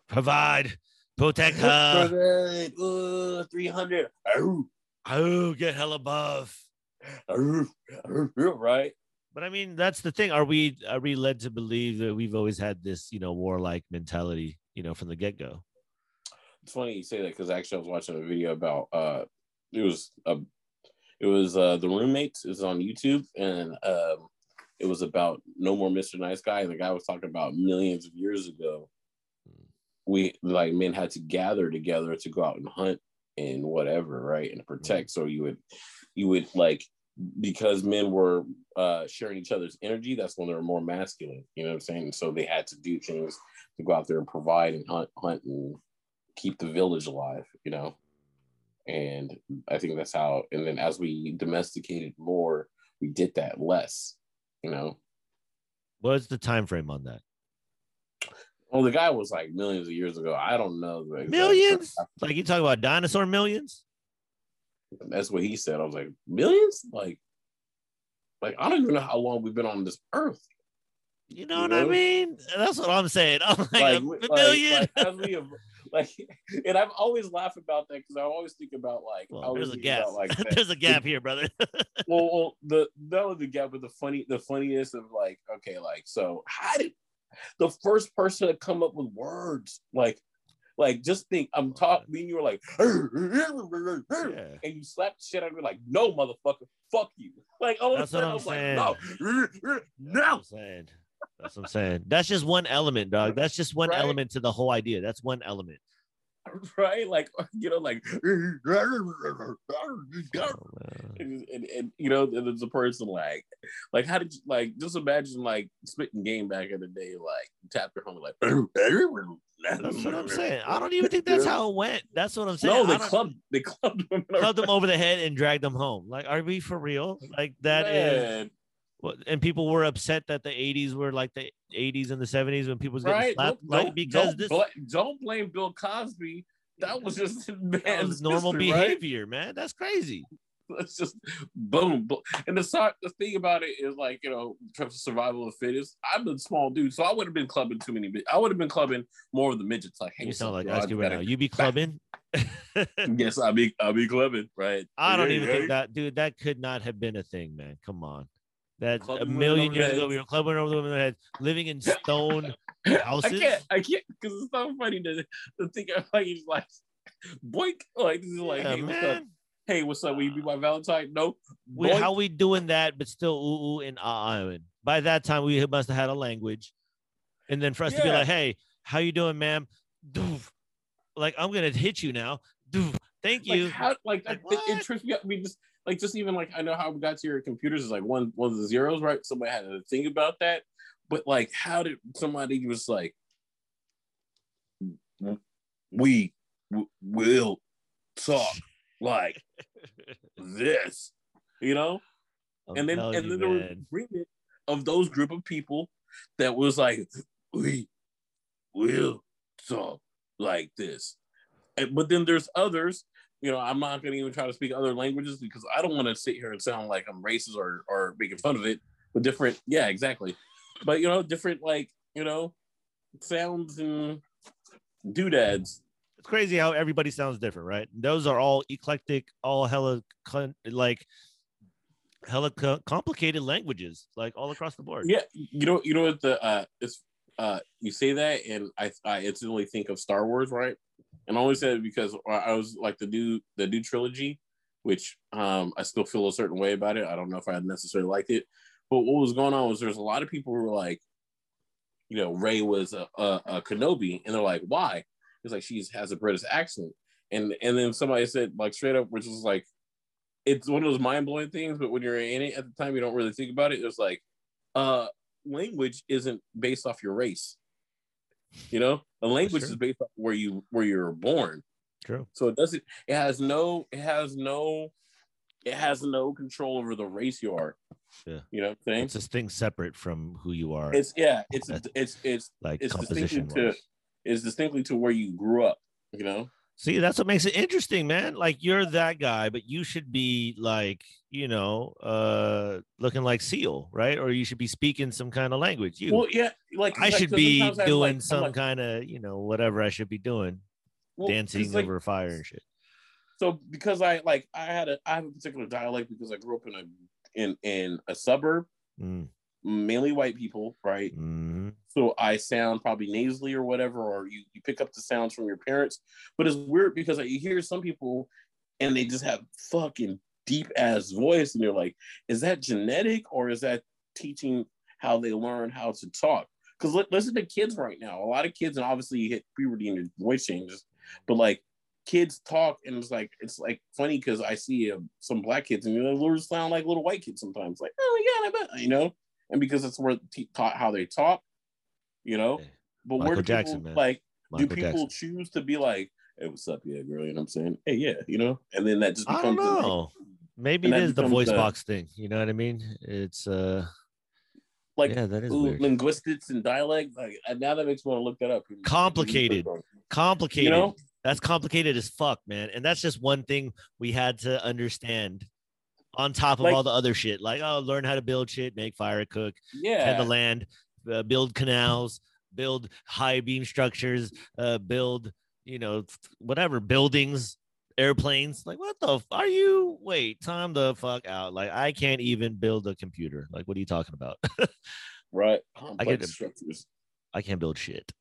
Provide. Protect her. Ooh, three hundred. Oh, get hell above. Right. But I mean, that's the thing. Are we are we led to believe that we've always had this, you know, warlike mentality, you know, from the get-go? It's funny you say that because actually I was watching a video about uh it was a uh, it was uh The Roommates is on YouTube, and um it was about No More Mister Nice Guy, and the guy was talking about millions of years ago. We like men had to gather together to go out and hunt and whatever, right? And protect. So you would, you would like, because men were uh, sharing each other's energy, that's when they were more masculine, you know what I'm saying? And so they had to do things to go out there and provide and hunt, hunt and keep the village alive, you know? And I think that's how, and then as we domesticated more, we did that less, you know? What's the time frame on that? Well, the guy was like millions of years ago. I don't know. Millions? Like you talking about dinosaur millions? That's what he said. I was like, millions? Like, like I don't even know how long we've been on this earth. You know, you know what I mean? That's what I'm saying. I'm like, like a million. Like, like, as we have, like, and I've always laughed about that because I always think about like, well, there's a gap. Like there's a gap here, brother. well, well, the that was the gap, but the funny, the funniest of like, okay, like, so how did the first person to come up with words like like just think I'm talking then you were like hur, hur, hur, hur, yeah. And you slapped shit out of me like no motherfucker fuck you like oh that's what I'm I'm saying. Like, no, that's no. What I'm saying that's what I'm saying that's just one element dog that's just one right? element to the whole idea that's one element right like you know like oh, and, and, and you know there's a person like like how did you like just imagine like spitting game back in the day like tap your homie like that's what I'm saying I don't even think that's how it went that's what I'm saying no they clubbed they clubbed them, clubbed them over the head and dragged them home like are we for real like that Man. Is and people were upset that the eighties were like the eighties and the seventies when people was getting right. slapped. Don't, like because don't, this bl- don't blame Bill Cosby. That was just that was normal history, behavior, right? Man. That's crazy. That's just boom, boom. And the the thing about it is like you know, in terms of survival of the fittest. I'm a small dude, so I would have been clubbing too many. I would have been clubbing more of the midgets. Like hey, you sound like Oscar right now. You be clubbing. Yes, I be I be clubbing. Right. I don't yeah, even yeah. think that, dude. That could not have been a thing, man. Come on. That a million years ago, we were clubbing over the women that had living in stone houses. I can't, I can't, because it's so funny to, to think of like, he's like, boink, like, this is like, yeah, hey, man. What's up? Hey, what's up? Will you be my Valentine? No. We, how we doing that, but still ooh, ooh, and ah, ah. By that time, we must have had a language. And then for us yeah. to be like, hey, how you doing, ma'am? Doof. like, I'm gonna hit you now. Thank you. Like, how, like, that, like it, it trips me up. I mean, just like just even like I know how we got to your computers is like one one of the zeros, right? Somebody had to think about that, but like, how did somebody was like, we w- will talk like this, you know? I'll and then and you, then man. There was an agreement of those group of people that was like, we will talk like this. But then there's others, you know, I'm not going to even try to speak other languages because I don't want to sit here and sound like I'm racist or, or making fun of it. But different, yeah, exactly. But, you know, different, like, you know, sounds and doodads. It's crazy how everybody sounds different, right? Those are all eclectic, all hella, like, hella complicated languages, like, all across the board. Yeah, you know, you know what the, uh, it's, uh, you say that, and I, I instantly think of Star Wars, right? And I only said it because I was like the new the new trilogy, which um, I still feel a certain way about it. I don't know if I necessarily liked it, but what was going on was there's a lot of people who were like, you know, Rey was a, a, a Kenobi, and they're like, why? It's like she has a British accent, and and then somebody said like straight up, which was like, it's one of those mind blowing things. But when you're in it at the time, you don't really think about it. It's like, uh, language isn't based off your race. You know, a language is based on where you where you're born. True. So it doesn't. It has no. It has no. It has no control over the race you are. Yeah. You know what I'm saying? It's a thing separate from who you are. It's yeah. It's it's it's, it's like it's composition. Distinctly to, it's distinctly to where you grew up. You know. See, that's what makes it interesting, man. Like you're that guy, but you should be like, you know, uh, looking like Seal, right? Or you should be speaking some kind of language. You, well, yeah, like I should like, be doing like, some like, kind of, you know, whatever I should be doing, well, dancing like, over fire and shit. So because I like I had a I have a particular dialect because I grew up in a in in a suburb, mm. mainly white people, right? Mm-hmm. So I sound probably nasally or whatever, or you, you pick up the sounds from your parents. But it's weird because like, you hear some people and they just have fucking deep ass voice. And they're like, is that genetic or is that teaching how they learn how to talk? Because l- listen to kids right now. A lot of kids, and obviously you hit puberty and your voice changes. But like kids talk and it's like, it's like funny because I see uh, some black kids and you know, they sound like little white kids sometimes. Like, oh my God, I bet, you know? And because it's where t- taught how they talk. You know, but Michael where do Jackson, people man. like Michael do people Jackson. choose to be like, hey, what's up, yeah, girl? You know what I'm saying? Hey, yeah, you know, and then that just becomes I don't know. Like, maybe it is the voice a, box thing, you know what I mean? It's uh like yeah, that is ooh, linguistics and dialect. Like now that makes me want to look that up. Complicated, complicated. You know? That's complicated as fuck, man. And that's just one thing we had to understand. On top of like, all the other shit, like oh, learn how to build shit, make fire, cook, yeah, tend the land. Uh, build canals, build high beam structures, uh, build, you know, whatever, buildings, airplanes. Like, what the f- are you? Wait, time the fuck out. Like, I can't even build a computer. Like, what are you talking about? Right. I, get, I can't build shit.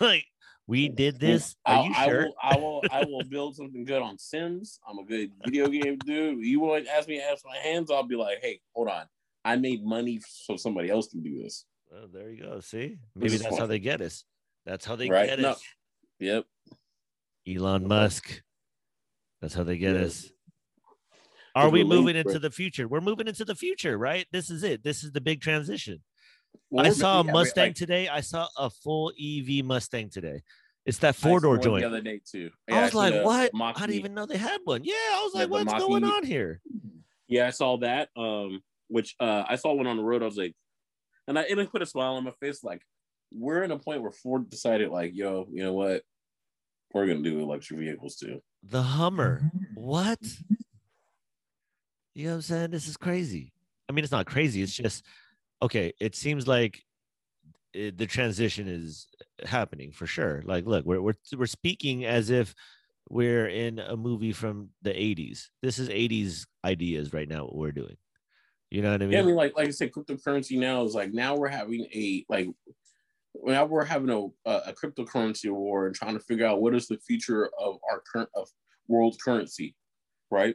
Like, we did this. Are you I, sure? I will, I will, I will build something good on Sims. I'm a good video game dude. You want to ask me to ask my hands? I'll be like, hey, hold on. I made money so somebody else can do this. Oh, there you go. See, maybe that's how they get us. That's how they right? get us. No. Yep. Elon Musk. That's how they get yes. us. Are we moving into the future? We're moving into the future, right? This is it. This is the big transition. Well, I saw a Mustang like, today. I saw a full E V Mustang today. It's that four-door joint. The other day too. Yeah, I was I like, what? Mach-E. I didn't even know they had one. Yeah, I was yeah, like, what's Mach-E. going on here? Yeah, I saw that. Um, which uh, I saw one on the road. I was like. And I it put a smile on my face, like, we're in a point where Ford decided, like, yo, you know what? We're going to do electric vehicles, too. The Hummer. What? You know what I'm saying? This is crazy. I mean, it's not crazy. It's just, okay, it seems like it, the transition is happening for sure. Like, look, we're, we're we're speaking as if we're in a movie from the eighties. This is eighties ideas right now, what we're doing. You know what I mean? Yeah, I mean, like, like I said, cryptocurrency now is like now we're having a like now we're having a a cryptocurrency war and trying to figure out what is the future of our current of world currency, right?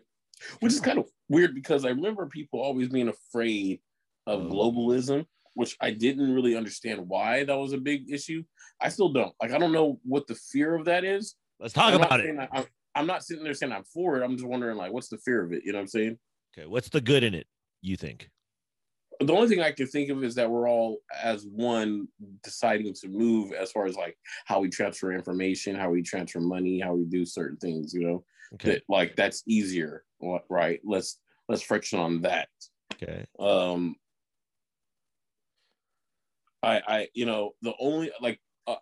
Which is kind of weird because I remember people always being afraid of oh. globalism, which I didn't really understand why that was a big issue. I still don't. Like, I don't know what the fear of that is, Let's talk I'm about it. I, I'm not sitting there saying I'm for it. I'm just wondering, like, what's the fear of it? You know what I'm saying? Okay. What's the good in it, you think? The only thing I can think of is that we're all as one deciding to move as far as like how we transfer information, how we transfer money, how we do certain things, you know, okay. that like that's easier. Right. Let's, let's friction on that. Okay. Um, I, I, you know, the only like, uh,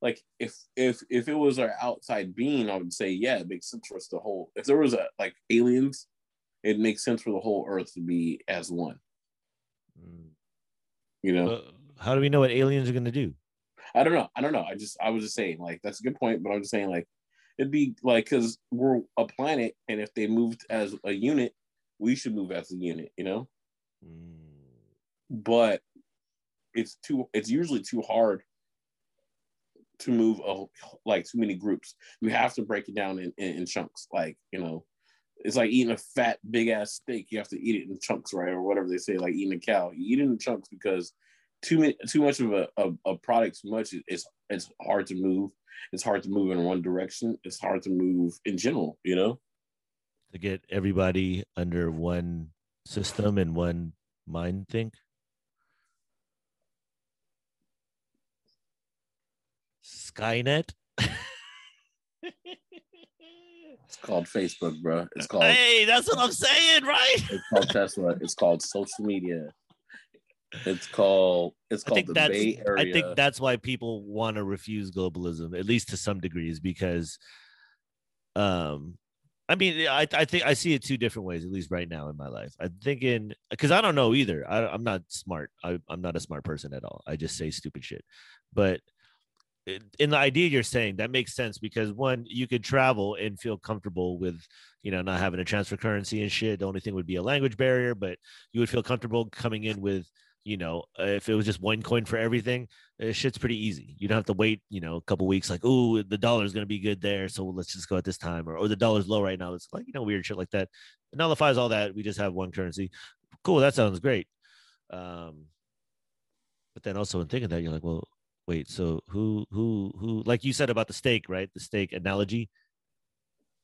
like if, if, if it was our outside being, I would say, yeah, it makes sense for us to hold. If there was a like aliens, it makes sense for the whole earth to be as one. You know, uh, how do we know what aliens are going to do? I don't know. I don't know. I just, I was just saying, like, that's a good point, but I'm just saying, like, it'd be like, because we're a planet, and if they moved as a unit, we should move as a unit, you know? Mm. But it's too, it's usually too hard to move a, like too many groups. You have to break it down in, in, in chunks, like, you know. It's like eating a fat, big-ass steak. You have to eat it in chunks, right? Or whatever they say, like eating a cow. You eat it in chunks because too many, too much of a, a, a product, too much, it's, it's hard to move. It's hard to move in one direction. It's hard to move in general, you know? To get everybody under one system and one mind think. Skynet? It's called Facebook, bro. It's called. Hey, that's what I'm saying, right? It's called Tesla. It's called social media. It's called. It's called the Bay Area. I think that's why people want to refuse globalism, at least to some degrees, because, um, I mean, I I think I see it two different ways, at least right now in my life. I'm thinking because I don't know either. I, I'm not smart. I, I'm not a smart person at all. I just say stupid shit, but. In the idea you're saying that makes sense because one, you could travel and feel comfortable with, you know, not having to transfer currency and shit. The only thing would be a language barrier, but you would feel comfortable coming in with, you know, uh, if it was just one coin for everything, uh, shit's pretty easy. You don't have to wait, you know, a couple weeks like, oh, the dollar is going to be good there. So let's just go at this time or, or the dollar's low right now. It's like, you know, weird shit like that. It nullifies all that. We just have one currency. Cool. That sounds great. Um, but then also in thinking that you're like, well, wait, so who, who, who, like you said about the steak, right? The steak analogy.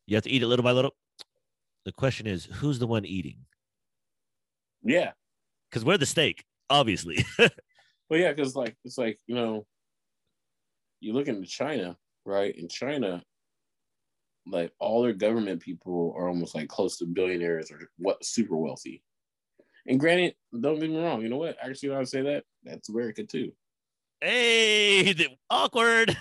You have to eat it little by little. The question is, who's the one eating? Yeah. Because we're the steak, obviously. Well, yeah, because like, it's like, you know, you look into China, right? In China, like all their government people are almost like close to billionaires or what super wealthy. And granted, don't get me wrong, you know what? Actually, when I say that, that's America too. Hey, awkward.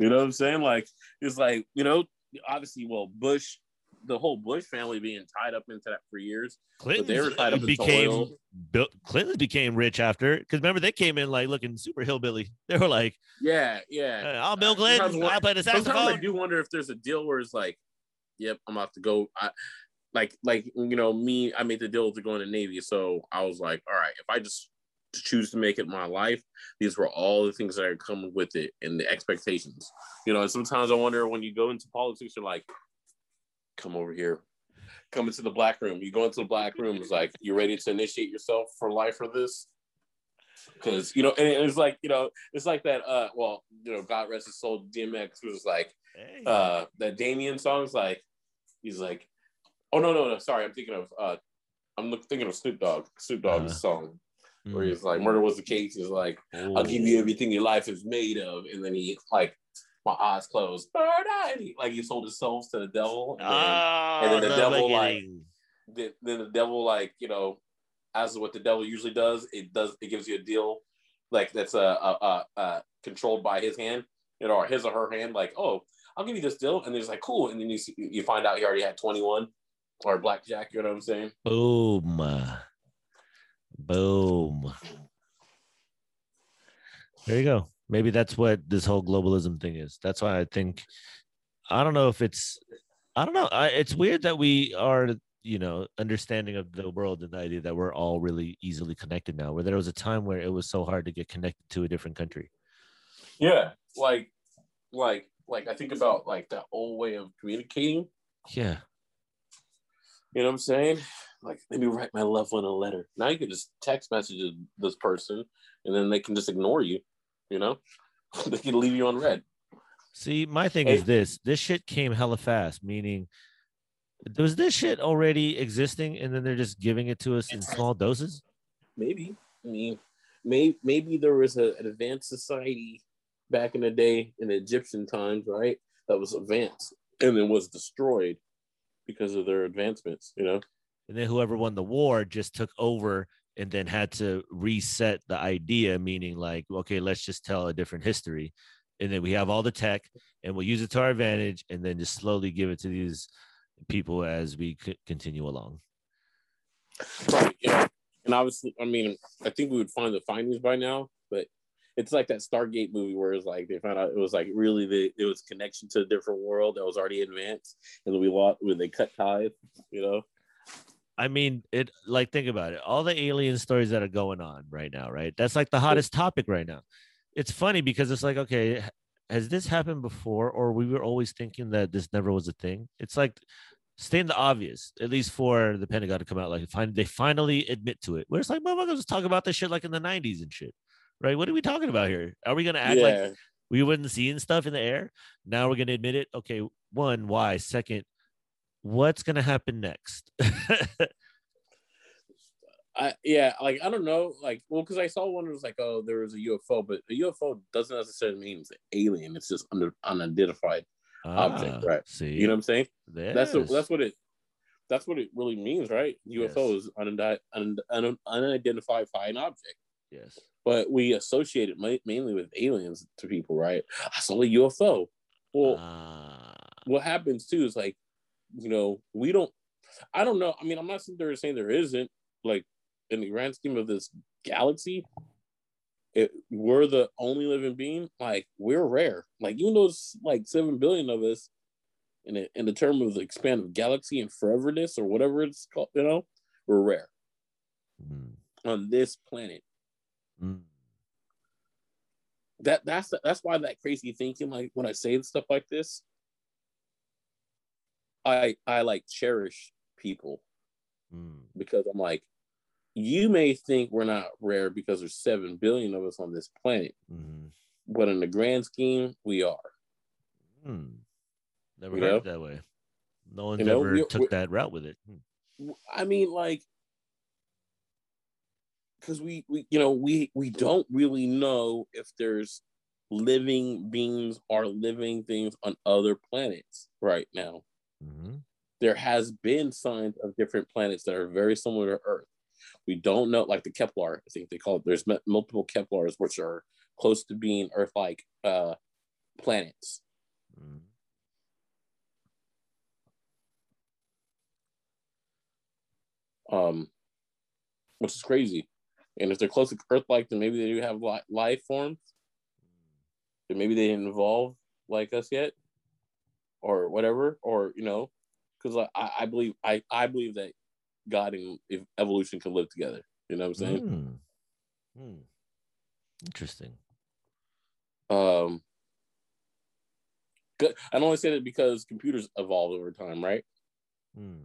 You know what I'm saying? Like, it's like, you know, obviously, well, Bush, the whole Bush family being tied up into that for years. Clinton they were tied up became, into oil. Clinton became rich after, because remember, they came in like looking super hillbilly. They were like, yeah, yeah. I'll Bill Clinton. I'll play the saxophone. I do wonder if there's a deal where it's like, yep, I'm off to go. I, like, like, you know, me, I made the deal to go in the Navy. So I was like, all right, if I just to choose to make it my life, these were all the things that are coming with it and the expectations, you know. And sometimes I wonder when you go into politics, you're like, come over here, come into the black room. You go into the black room, it's like, you ready to initiate yourself for life for this? Because, you know, and it's like, you know, it's like that uh well, you know, God rest his soul, D M X was like uh that Damien song's like, he's like, oh no no no sorry I'm thinking of uh I'm thinking of Snoop Dogg Snoop Dogg's uh-huh. song where he's like, murder was the case. He's like, ooh, I'll give you everything your life is made of. And then he like, my eyes closed. And he, like, he sold his souls to the devil. And, oh, and then the devil like, the, then the devil like, you know, as what the devil usually does, it does, it gives you a deal like that's uh, uh, uh, controlled by his hand, you know, or his or her hand. Like, oh, I'll give you this deal. And there's like, cool. And then you you find out he already had twenty-one or blackjack. You know what I'm saying? Boom. Boom. There you go. Maybe that's what this whole globalism thing is. That's why I think, I don't know if it's, I don't know. I, it's weird that we are, you know, understanding of the world and the idea that we're all really easily connected now, where there was a time where it was so hard to get connected to a different country. Yeah. Like, like, like I think about like that old way of communicating. Yeah. You know what I'm saying? Like, let me write my loved one a letter. Now you can just text message this person, and then they can just ignore you, you know? They can leave you on read. See, my thing hey. is this. This shit came hella fast, meaning was this shit already existing and then they're just giving it to us in small doses? Maybe. I mean, may, maybe there was a, an advanced society back in the day in Egyptian times, right? That was advanced and then was destroyed because of their advancements, you know? And then whoever won the war just took over and then had to reset the idea, meaning like, okay, let's just tell a different history. And then we have all the tech and we'll use it to our advantage and then just slowly give it to these people as we c- continue along. Right, yeah. And obviously, I mean, I think we would find the findings by now, but it's like that Stargate movie where it's like they found out it was like really the it was connection to a different world that was already advanced, and we lost when they cut ties, you know. I mean, it like think about it. All the alien stories that are going on right now, right? That's like the hottest topic right now. It's funny because it's like, okay, has this happened before, or we were always thinking that this never was a thing? It's like staying the obvious, at least for the Pentagon to come out like find they finally admit to it. Where it's like, motherfuckers was talking about this shit like in the nineties and shit. Right? What are we talking about here? Are we going to act yeah. like we wouldn't seeing stuff in the air? Now we're going to admit it. Okay. One, why? Second, what's going to happen next? I yeah, like I don't know, like well, because I saw one that was like, oh, there was a U F O, but a U F O doesn't necessarily mean it's an alien. It's just an unidentified ah, object, right? See, you know what I'm saying? Yes. That's a, that's what it that's what it really means, right? U F O yes. is un, un, un, unidentified flying object. Yes. But we associate it ma- mainly with aliens to people, right? I saw a U F O. Well, uh, what happens too is like, you know, we don't, I don't know. I mean, I'm not sitting there saying there isn't, like, in the grand scheme of this galaxy, it, we're the only living being. Like, we're rare. Like, even though it's like seven billion of us in, a, in the term of the expand of galaxy and foreverness or whatever it's called, you know, we're rare mm. on this planet. Mm. That that's that's why that crazy thinking, like when I say stuff like this, I I like cherish people mm. because I'm like, you may think we're not rare because there's seven billion of us on this planet, mm. but in the grand scheme, we are. Mm. Never you heard know? It that way. No one's you know, ever took that route with it. Mm. I mean, like. Because we, we, you know, we we don't really know if there's living beings or living things on other planets right now. Mm-hmm. There has been signs of different planets that are very similar to Earth. We don't know, like the Kepler, I think they call it. There's multiple Keplers, which are close to being Earth-like uh, planets. Mm-hmm. Um, which is crazy. And if they're close to Earth-like, then maybe they do have life forms. Then maybe they didn't evolve like us yet, or whatever, or you know, because I, I believe I, I believe that God and evolution can live together. You know what I'm saying? Mm. Mm. Interesting. Um, good. I only say that because computers evolved over time, right? Mm.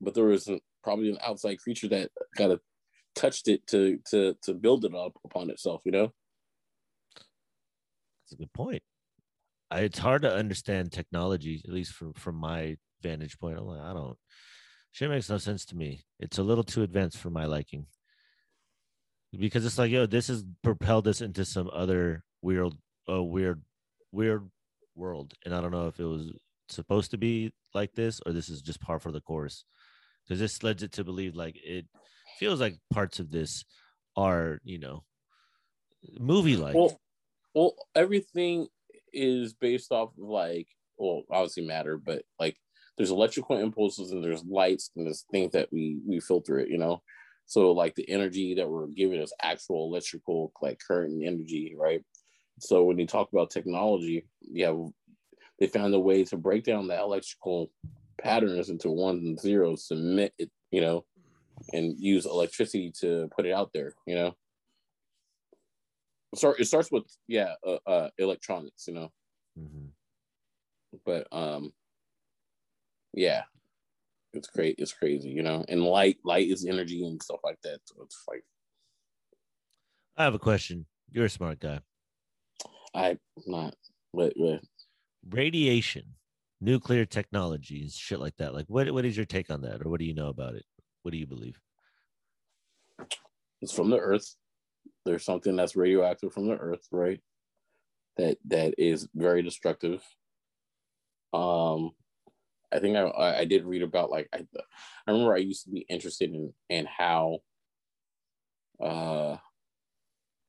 But there was an, probably an outside creature that got a touched it to to to build it up upon itself, you know? That's a good point. I, it's hard to understand technology, at least from, from my vantage point. I'm like, I don't, shit makes no sense to me. It's a little too advanced for my liking. Because it's like, yo, this has propelled us into some other weird, uh, weird, weird world. And I don't know if it was supposed to be like this or this is just par for the course. Because this leads it to believe like it feels like parts of this are, you know, movie-like. Well, well, everything is based off of like, well, obviously matter, but like there's electrical impulses and there's lights and there's things that we we filter it, you know? So like the energy that we're giving is actual electrical like current and energy, right? So when you talk about technology, yeah, they found a way to break down the electrical patterns into ones and zeros, submit it, you know, and use electricity to put it out there, you know. So it starts with yeah uh, uh electronics, you know. Mm-hmm. But um yeah, it's great, it's crazy, you know. And light light is energy and stuff like that, so it's like I have a question. You're a smart guy. I'm not. Right, right. Radiation, nuclear technologies, shit like that. Like, what what is your take on that, or what do you know about it? What do you believe? It's from the Earth. There's something that's radioactive from the Earth, right? That that is very destructive. Um, I think I I did read about like I I remember I used to be interested in in how uh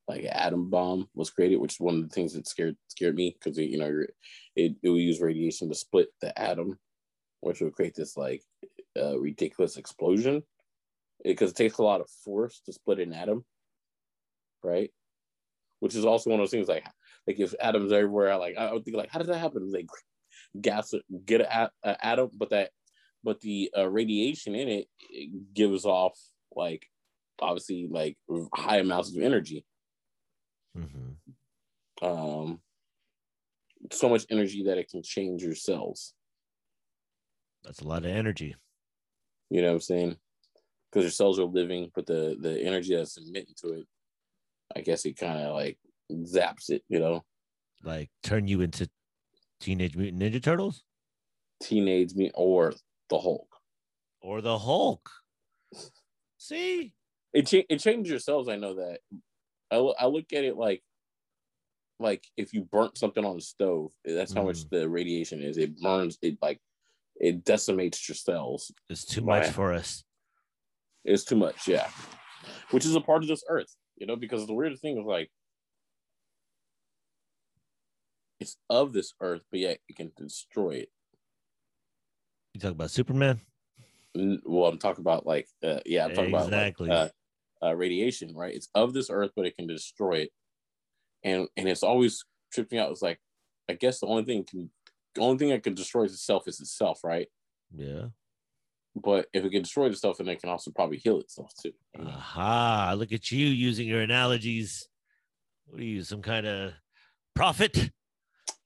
like an atom bomb was created, which is one of the things that scared scared me, because you know it it will use radiation to split the atom, which will create this like uh, ridiculous explosion, because it, it takes a lot of force to split an atom, right? Which is also one of those things like like if atoms everywhere, like I would think like how did that happen? Like gas get an atom, but that but the uh, radiation in it, it gives off like obviously like high amounts of energy. Mm-hmm. Um, so much energy that it can change your cells. That's a lot of energy. You know what I'm saying? Because your cells are living, but the the energy that's emitted to it, I guess it kind of like zaps it. You know, like turn you into Teenage Mutant Ninja Turtles, Teenage Mutant, or the Hulk, or the Hulk. See, it cha- it changes your cells. I know that. I, I look at it like, like if you burnt something on the stove, that's how mm. much the radiation is. It burns, it like, it decimates your cells. It's too much I, for us. It's too much, yeah. Which is a part of this earth, you know, because the weird thing is like, it's of this earth, but yet you can destroy it. You talking about Superman? Well, I'm talking about like, uh, yeah, I'm talking exactly. about like, uh, Uh, radiation, right? It's of this earth, but it can destroy it, and and it's always tripping out. It's like, I guess the only thing can, the only thing that can destroy itself is itself, right? Yeah. But if it can destroy itself, then it can also probably heal itself too. Aha! Uh-huh. Look at you using your analogies. What are you, some kind of prophet?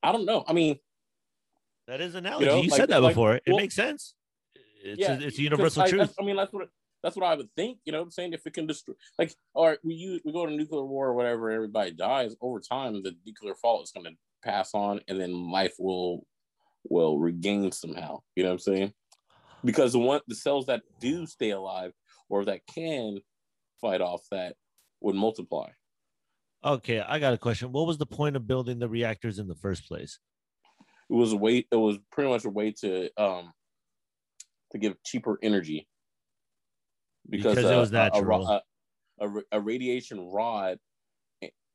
I don't know. I mean, that is an analogy. You know, you like, said that like, before. It well, makes sense. It's yeah, a, it's a universal I, truth. I mean, that's what. It, That's what I would think, you know what I'm saying? If it can destroy, like, all right, we use, we go to nuclear war or whatever, everybody dies. Over time, the nuclear fallout is going to pass on, and then life will will regain somehow. You know what I'm saying? Because the one the cells that do stay alive or that can fight off that would multiply. Okay, I got a question. What was the point of building the reactors in the first place? It was a way. It was pretty much a way to um to give cheaper energy. Because, because it was natural. A, a, a, a radiation rod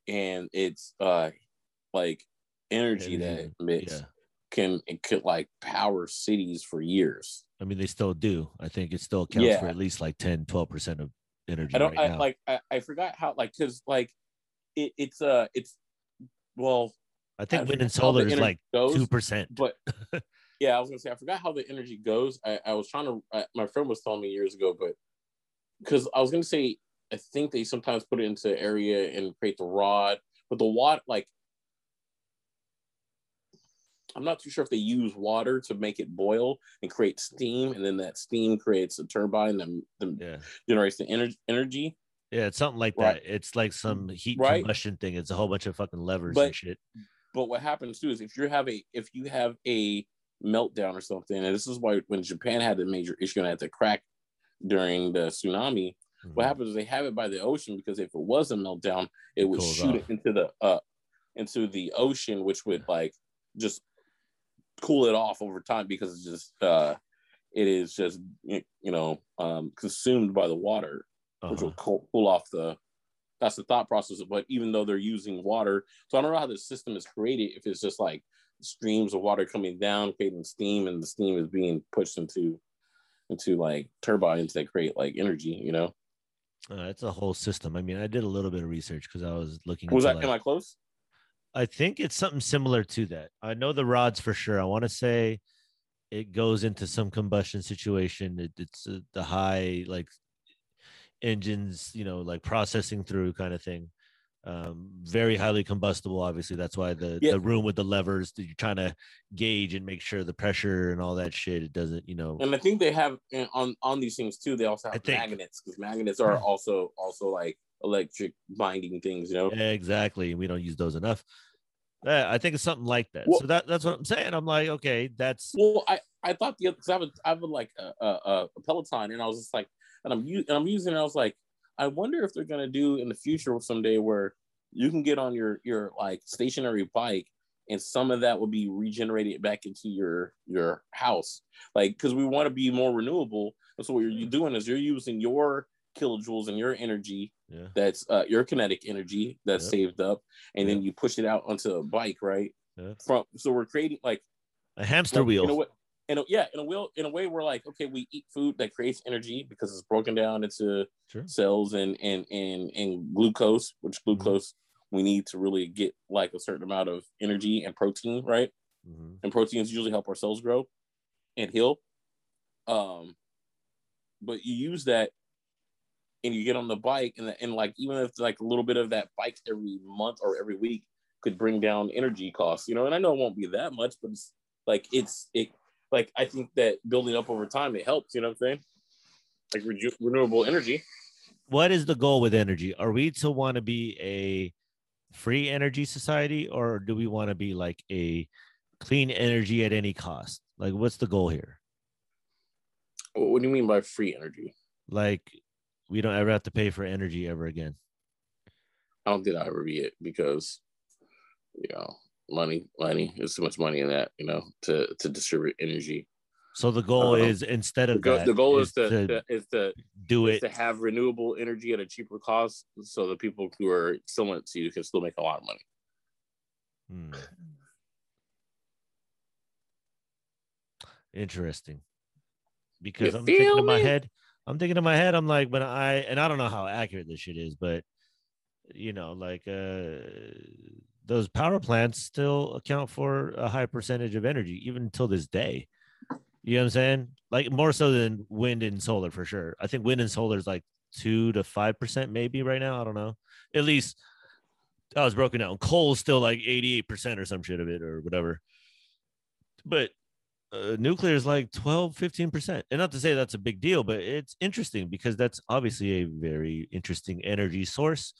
and it's uh like energy and, that emits yeah. can it could like power cities for years. I mean, they still do. I think it still counts yeah. for at least like ten, twelve percent of energy. I don't right I, now. like I, I forgot how like because like it, it's uh it's well I think I wind and solar is like two percent. But yeah, I was gonna say I forgot how the energy goes. I, I was trying to I, my friend was telling me years ago, but because I was going to say, I think they sometimes put it into area and create the rod, but the water, like, I'm not too sure if they use water to make it boil and create steam, and then that steam creates a turbine that yeah. generates the ener- energy. Yeah, it's something like right. that. It's like some heat right? combustion thing. It's a whole bunch of fucking levers but, and shit. But what happens too is if you have a if you have a meltdown or something, and this is why when Japan had a major issue and had to crack during the tsunami, mm-hmm. what happens is they have it by the ocean, because if it was a meltdown, it, it would shoot off. it into the uh into the ocean, which would like just cool it off over time, because it's just uh it is just you know um consumed by the water, uh-huh. which will cool, cool off the. That's the thought process. But even though they're using water, so I don't know how the system is created. If it's just like streams of water coming down, creating steam, and the steam is being pushed into. into like turbines that create like energy, you know? Uh, it's a whole system. I mean, I did a little bit of research because I was looking. Was that, like, am I close? I think it's something similar to that. I know the rods for sure. I want to say it goes into some combustion situation. It, it's uh, the high like engines, you know, like processing through kind of thing. Um, very highly combustible, obviously. That's why the, yeah. the room with the levers that you're trying to gauge and make sure the pressure and all that shit, it doesn't, you know. And I think they have on, on these things too, they also have magnets, because magnets are also also like electric binding things, you know. Exactly. We don't use those enough. Yeah, I think it's something like that. Well, so that, that's what I'm saying. I'm like, okay, that's. Well, I, I thought the other, because I have, I have like a, a, a Peloton, and I was just like, and I'm and I'm using it. I was like, I wonder if they're gonna do in the future someday where you can get on your your like stationary bike, and some of that will be regenerated back into your your house, like because we want to be more renewable. And so what you're doing is you're using your kilojoules and your energy, yeah. that's uh, your kinetic energy that's yeah. saved up, and yeah. then you push it out onto a bike, right? Yeah. From so we're creating like a hamster like, wheel. You know what? And yeah, in a wheel, in a way, we're like, okay, we eat food that creates energy because it's broken down into sure. cells and and and and glucose, which glucose mm-hmm. we need to really get like a certain amount of energy and protein, right? Mm-hmm. And proteins usually help our cells grow and heal. Um, but you use that, and you get on the bike, and and like even if like a little bit of that bike every month or every week could bring down energy costs, you know. And I know it won't be that much, but it's like it's it. Like, I think that building up over time, it helps, you know what I'm saying? Like re- renewable energy. What is the goal with energy? Are we to want to be a free energy society, or do we want to be like a clean energy at any cost? Like, what's the goal here? What do you mean by free energy? Like, we don't ever have to pay for energy ever again. I don't think that'll ever be it because, you know. Money, money. There's so much money in that, you know, to, to distribute energy. So the goal um, is instead of the goal, that, the goal is, is to, to, to is to do is it to have renewable energy at a cheaper cost, so the people who are still in, so you can still make a lot of money. Hmm. Interesting, because you I'm thinking me? in my head. I'm thinking in my head. I'm like, but I and I don't know how accurate this shit is, but you know, like. uh Those power plants still account for a high percentage of energy, even till this day. You know what I'm saying? Like more so than wind and solar for sure. I think wind and solar is like two to five percent maybe right now. I don't know. At least I was broken down. Coal is still like eighty-eight percent or some shit of it or whatever. But uh, nuclear is like twelve, fifteen percent. And not to say that's a big deal, but it's interesting because that's obviously a very interesting energy source.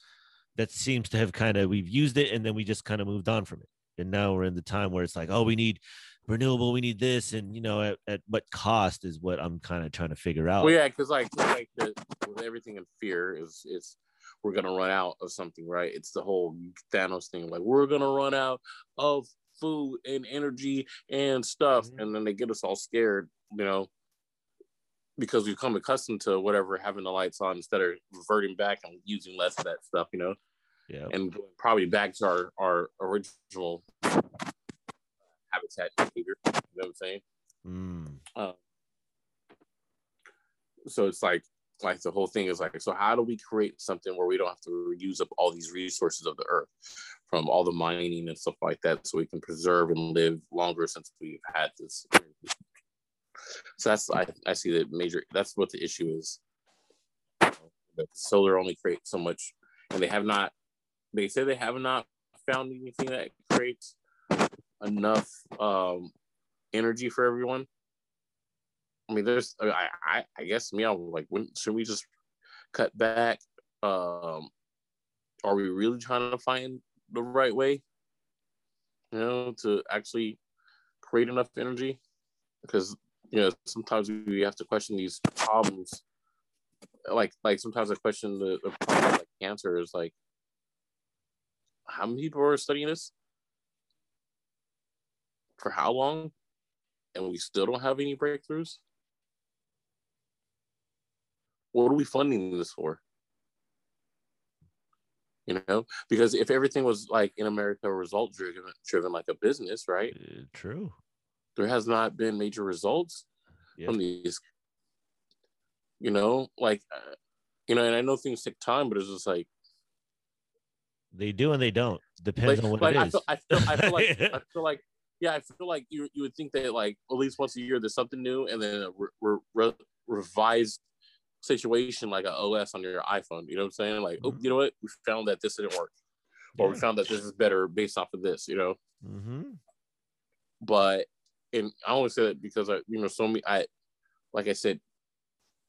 That seems to have kind of, we've used it and then we just kind of moved on from it. And now we're in the time where it's like, oh, we need renewable, we need this. And, you know, at, at what cost is what I'm kind of trying to figure out. Well, yeah, because like, like the, with everything in fear is, it's we're going to run out of something, right? It's the whole Thanos thing. Like, we're going to run out of food and energy and stuff. Mm-hmm. And then they get us all scared, you know, because we've come accustomed to whatever, having the lights on instead of reverting back and using less of that stuff, you know? Yeah. And probably back to our, our original habitat behavior, you know what I'm saying? Mm. Uh, so it's like, like the whole thing is like, so how do we create something where we don't have to use up all these resources of the earth from all the mining and stuff like that, so we can preserve and live longer since we've had this experience? So that's I, I see the major. That's what the issue is. The solar only creates so much, and they have not. They say they have not found anything that creates enough um, energy for everyone. I mean, there's. I I, I guess me. I'm like, when should we just cut back? Um, are we really trying to find the right way? You know, to actually create enough energy, because. You know, sometimes we have to question these problems. Like, like sometimes I question the, the problem like cancer is like, how many people are studying this? For how long? And we still don't have any breakthroughs? What are we funding this for? You know, because if everything was like in America result driven, driven like a business, right? Uh, true. There has not been major results yeah. from these, you know, like, uh, you know, and I know things take time, but it's just like. They do and they don't. Depends like, on what like it I is. Feel, I, feel, I, feel like, I feel like, yeah, I feel like you you would think that like at least once a year there's something new, and then a re- re- re- revised situation like an O S on your iPhone. You know what I'm saying? Like, mm-hmm. oh, you know what? We found that this didn't work. Or yeah. we found that this is better based off of this, you know? Mm-hmm. But. And I only say that because I, you know, so many. I, like I said,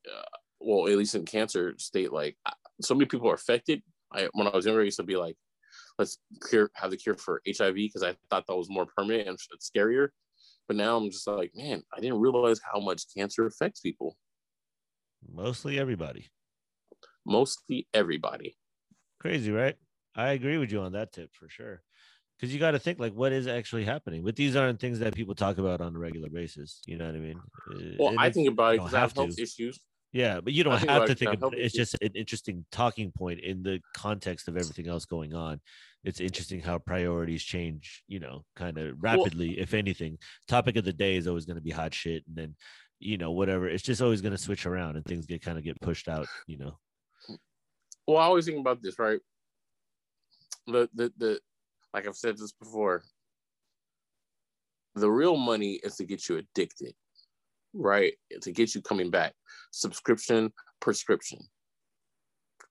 uh, well, at least in cancer state, like I, so many people are affected. I when I was younger, I used to be like, let's cure, have the cure for H I V, because I thought that was more permanent and it's scarier. But now I'm just like, man, I didn't realize how much cancer affects people. Mostly everybody. Mostly everybody. Crazy, right? I agree with you on that tip for sure. Because you got to think, like, what is actually happening? But these aren't things that people talk about on a regular basis. You know what I mean? Well, and I think about it because I have health issues. Yeah, but you don't have to think about it. It's just an interesting talking point in the context of everything else going on. It's interesting how priorities change, you know, kind of rapidly, if anything. Topic of the day is always going to be hot shit. And then, you know, whatever. It's just always going to switch around and things get kind of get pushed out, you know. Well, I always think about this, right? The, the, the, like I've said this before, the real money is to get you addicted. Right, to get you coming back. Subscription, prescription,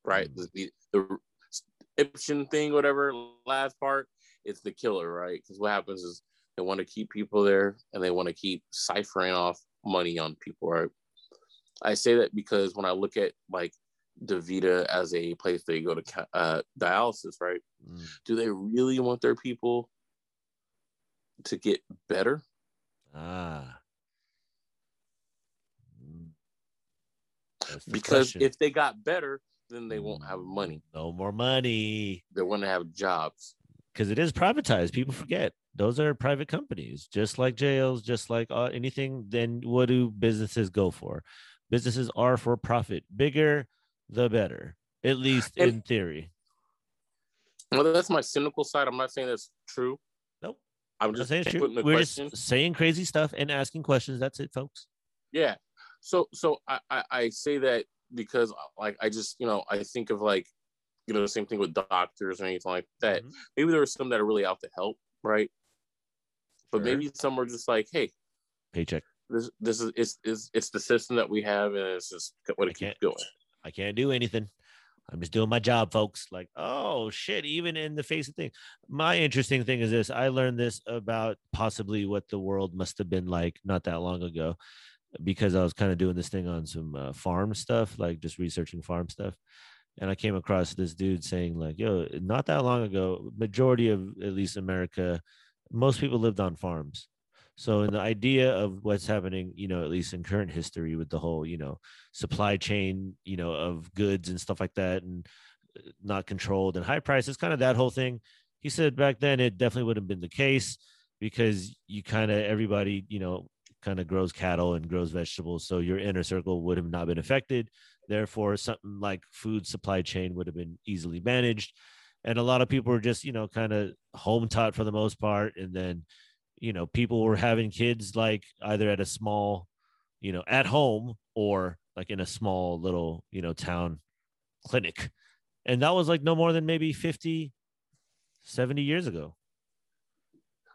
right? Mm-hmm. the, the subscription thing, whatever, last part, it's the killer, right? Because what happens is they want to keep people there and they want to keep siphoning off money on people, right? I say that because when I look at like DaVita as a place that you go to uh, dialysis, right? Mm-hmm. Do they really want their people to get better? Ah. Because question. If they got better, then they won't have money. No more money. They want to have jobs. Because it is privatized. People forget. Those are private companies, just like jails, just like uh, anything. Then what do businesses go for? Businesses are for profit. Bigger, the better, at least and, in theory. Well, that's my cynical side. I'm not saying that's true. Nope. I'm just saying putting the We're question. Just saying crazy stuff and asking questions. That's it, folks. Yeah. So, so I, I, I say that because, like, I just, you know, I think of, like, you know, the same thing with doctors or anything like that. Mm-hmm. Maybe there are some that are really out to help, right? But sure. Maybe some are just like, hey. Paycheck. This this is it's, it's, it's the system that we have, and it's just what it keeps going. I can't do anything. I'm just doing my job, folks. Like, oh, shit, even in the face of things. My interesting thing is this. I learned this about possibly what the world must have been like not that long ago, because I was kind of doing this thing on some uh, farm stuff, like just researching farm stuff. And I came across this dude saying, like, yo, not that long ago, majority of at least America, most people lived on farms. So in the idea of what's happening, you know, at least in current history with the whole, you know, supply chain, you know, of goods and stuff like that, and not controlled and high prices, kind of that whole thing. He said back then it definitely would have been the case, because you kind of everybody, you know, kind of grows cattle and grows vegetables. So your inner circle would have not been affected. Therefore, something like food supply chain would have been easily managed. And a lot of people were just, you know, kind of home taught for the most part. And then, you know, people were having kids like either at a small, you know, at home, or like in a small little, you know, town clinic. And that was like no more than maybe fifty, seventy years ago.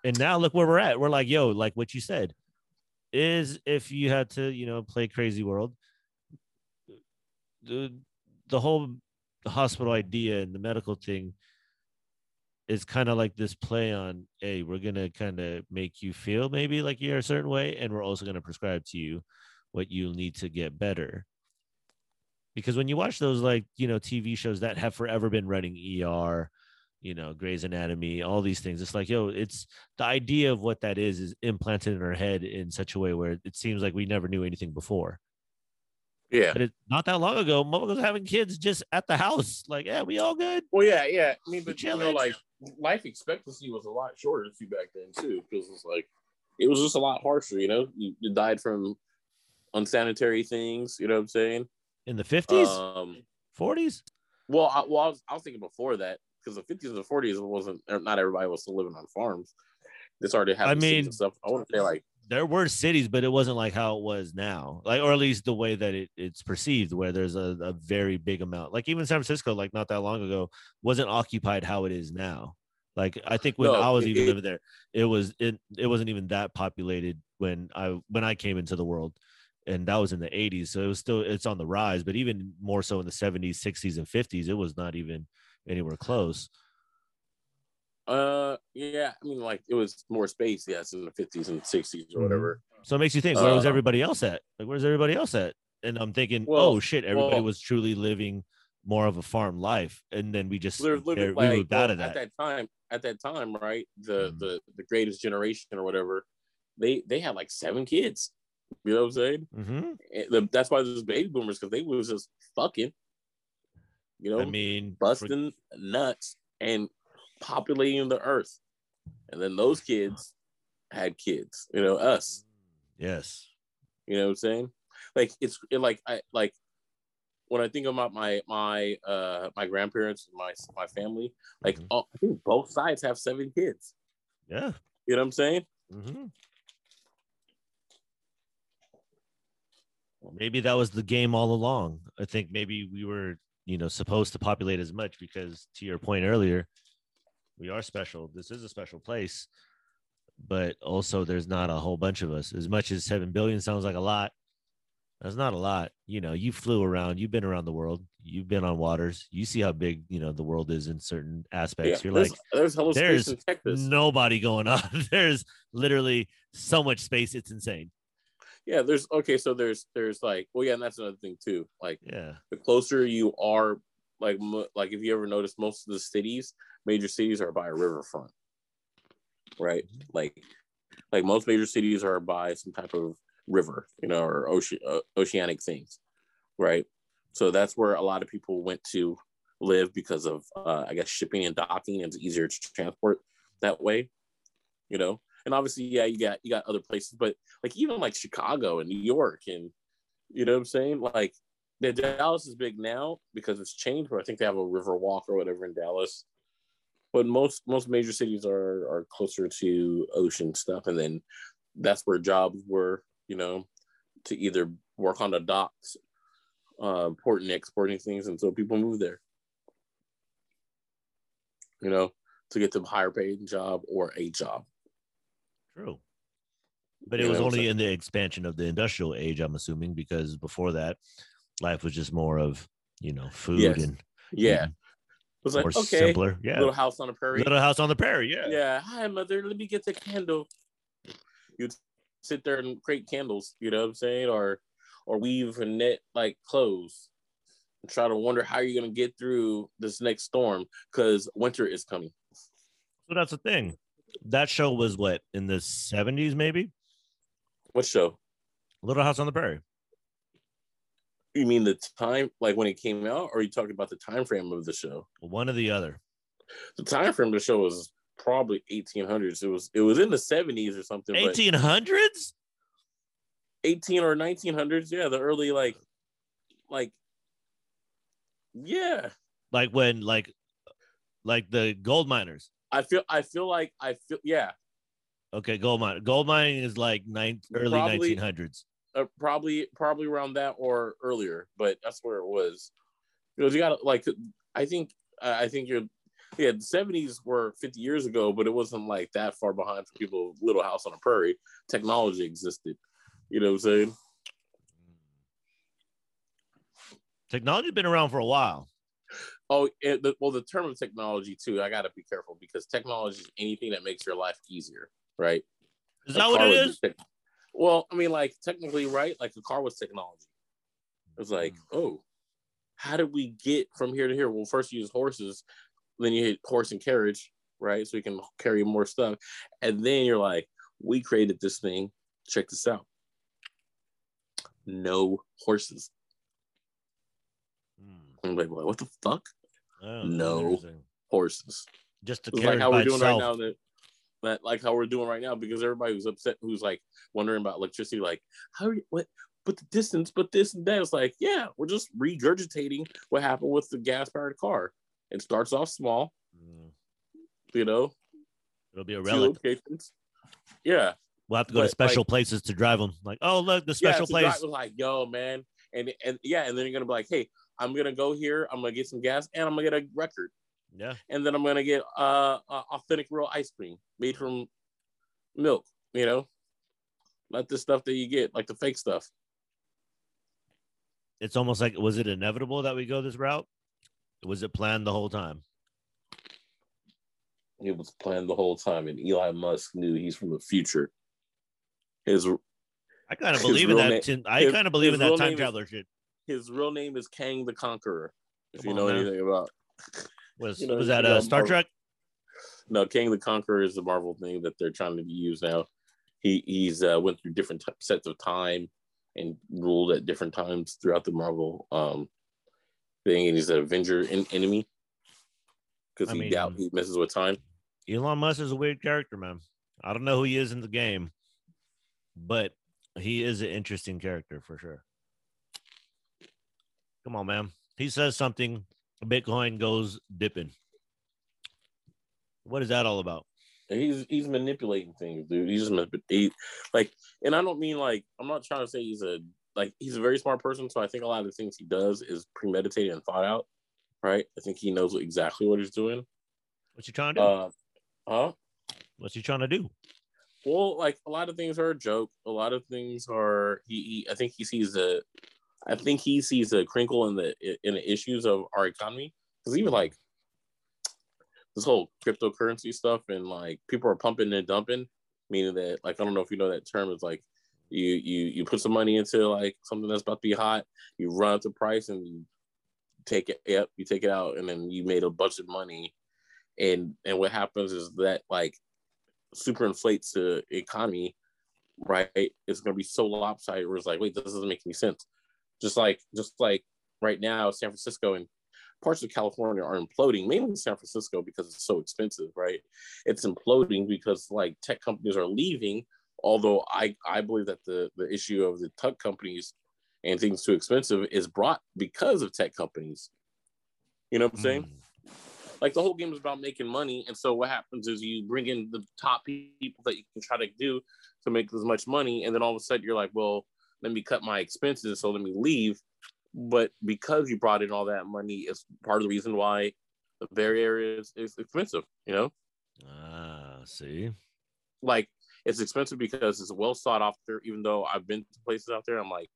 And now look where we're at. We're like, yo, like what you said. Is if you had to, you know, play crazy world, the, the whole hospital idea and the medical thing is kind of like this play on, hey, we're going to kind of make you feel maybe like you're a certain way, and we're also going to prescribe to you what you need to get better. Because when you watch those, like, you know, T V shows that have forever been running, E R, you know, Grey's Anatomy, all these things. It's like, yo, it's the idea of what that is, is implanted in our head in such a way where it seems like we never knew anything before. Yeah. But it's not that long ago, mom was having kids just at the house. Like, yeah, we all good. Well, yeah, yeah. I mean, but you know, like life expectancy was a lot shorter to back then too, because it's like, it was just a lot harsher, you know, you, you died from unsanitary things, you know what I'm saying? In the fifties, um, forties. Well, I, well, I was, I was thinking before that, because the fifties and the forties wasn't, not everybody was still living on farms. This already happened. I mean, and stuff. I want to say, like, there were cities, but it wasn't like how it was now, like, or at least the way that it, it's perceived, where there's a, a very big amount. Like even San Francisco, like not that long ago, wasn't occupied how it is now. Like I think when no, I was it, even living there, it was it, it wasn't even that populated when I when I came into the world, and that was in the eighties. So it was still it's on the rise, but even more so in the seventies, sixties, and fifties, it was not even anywhere close. Uh, yeah, I mean, like it was more space, yes, in the fifties and sixties or whatever. So it makes you think, where uh, was everybody else at? Like, where's everybody else at? And I'm thinking, well, oh shit, everybody well, was truly living more of a farm life, and then we just lived, lived, like, we moved out of that. At that time, at that time, right? The mm. the the greatest generation or whatever, they they had like seven kids. You know what I'm saying? Mm-hmm. The, that's why there's baby boomers, because they was just fucking, you know, I mean, busting for... nuts and populating the earth, and then those kids had kids. You know, us. Yes. You know what I'm saying? Like it's it, like I like. When I think about my my uh, my grandparents, my my family, like mm-hmm. all, I think both sides have seven kids. Yeah, you know what I'm saying. Mm-hmm. Maybe that was the game all along. I think maybe we were, you know, supposed to populate as much because, to your point earlier, we are special. This is a special place, but also there's not a whole bunch of us. As much as seven billion sounds like a lot. That's not a lot. You know, you flew around, you've been around the world, you've been on waters, you see how big, you know, the world is in certain aspects. Yeah, You're there's, like, there's, hello there's in Texas. Nobody going on. There's literally so much space. It's insane. Yeah. There's okay. So there's, there's like, well, yeah. And that's another thing too. Like yeah. the closer you are, like, like if you ever notice, most of the cities, major cities are by a riverfront, right? Like, like most major cities are by some type of river, you know, or ocean, uh, oceanic things, right? So that's where a lot of people went to live because of, uh, I guess, shipping and docking. It's easier to transport that way, you know. And obviously, yeah, you got you got other places, but like even like Chicago and New York, and you know what I'm saying. Like, the Dallas is big now because it's changed, but I think they have a river walk or whatever in Dallas. But most most major cities are are closer to ocean stuff, and then that's where jobs were. You know, to either work on the docks, uh, importing, exporting things, and so people move there. You know, to get them higher paid job or a job. True, but it was only in the expansion of the industrial age, I'm assuming, because before that, life was just more of, you know, food yes. and yeah, it was like okay, simpler. Yeah, little house on the prairie, little house on the prairie. Yeah, yeah. Hi, mother. Let me get the candle. You. Sit there and create candles, you know what I'm saying, or or weave and knit like clothes and try to wonder how you're going to get through this next storm because winter is coming. So that's the thing. That show was what, in the seventies maybe? What show? Little House on the Prairie. You mean the time, like when it came out, or are you talking about the time frame of the show? One or the other. The time frame of the show was probably eighteen hundreds. It was it was in the seventies or something. eighteen hundreds? eighteen or nineteen hundreds. Yeah, the early like like yeah. Like when like like the gold miners. I feel I feel like I feel yeah. Okay, gold mine. Gold mining is like nine, early probably, nineteen hundreds. Uh, probably probably around that or earlier, but that's where it was. You know, you got to like I think uh, I think you're yeah, the seventies were fifty years ago, but it wasn't like that far behind for people. Little House on the Prairie, technology existed. You know what I'm saying? Technology's been around for a while. Oh, it, the, well, the term of technology too. I gotta be careful because technology is anything that makes your life easier, right? Is that what it is? Te- well, I mean, like technically, right? Like the car was technology. It was like, oh, how did we get from here to here? Well, first you use horses. Then you hit horse and carriage, right? So you can carry more stuff. And then you're like, we created this thing. Check this out. No horses. Hmm. I'm like, what the fuck? Oh, no horses. Just to carry like how we're doing itself. Right now. That, that, like how we're doing right now, because everybody was upset, who's like wondering about electricity, like, how are you, what? But the distance, but this and that. It's like, yeah, we're just regurgitating what happened with the gas-powered car. It starts off small, mm. you know. It'll be a relic. Yeah, we'll have to go but, to special like, places to drive them. Like, oh look, the special yeah, place. Drive, like, yo, man, and and yeah, and then you're gonna be like, hey, I'm gonna go here. I'm gonna get some gas, and I'm gonna get a record. Yeah, and then I'm gonna get uh, uh authentic real ice cream made from milk. You know, not the stuff that you get, like the fake stuff. It's almost like, was it inevitable that we go this route? Was it planned the whole time? It was planned the whole time, and Elon Musk knew he's from the future. His, I kind of believe in that. Name, I kind of believe in that time traveler shit. His real name is Kang the Conqueror. If Come you know on, anything man. about was you know, was that a uh, Star Marvel. Trek? No, King of the Conqueror is the Marvel thing that they're trying to use now. He he's uh, went through different t- sets of time and ruled at different times throughout the Marvel um thing, and he's an Avenger in- enemy because he mean, doubt he messes with time. Elon Musk is a weird character, man. I don't know who he is in the game, but he is an interesting character for sure. Come on, man. He says something, Bitcoin goes dipping. What is that all about? He's he's manipulating things, dude. He's just he, like, and I don't mean like I'm not trying to say he's a like he's a very smart person. So I think a lot of the things he does is premeditated and thought out, right? I think he knows exactly what he's doing. What you trying to do? Uh, huh? What's he trying to do? Well, like a lot of things are a joke. A lot of things are he. he I think he sees the. I think he sees a crinkle in the in the issues of our economy, because even like this whole cryptocurrency stuff and like people are pumping and dumping, meaning that like I don't know if you know that term is like you you you put some money into like something that's about to be hot, you run up the price and you take it yep you take it out and then you made a bunch of money, and and what happens is that like super inflates the economy, right? It's gonna be so lopsided where it's like wait this doesn't make any sense. Just like, just like right now, San Francisco and parts of California are imploding, mainly San Francisco because it's so expensive, right? It's imploding because like tech companies are leaving, although I, I believe that the, the issue of the tech companies and things too expensive is brought because of tech companies. You know what I'm saying? Mm. Like the whole game is about making money. And so what happens is you bring in the top people that you can try to do to make as much money. And then all of a sudden you're like, well, let me cut my expenses, so let me leave. But because you brought in all that money, it's part of the reason why the Bay Area is, is expensive, you know? Ah, uh, see? Like, it's expensive because it's well sought after, even though I've been to places out there, I'm like,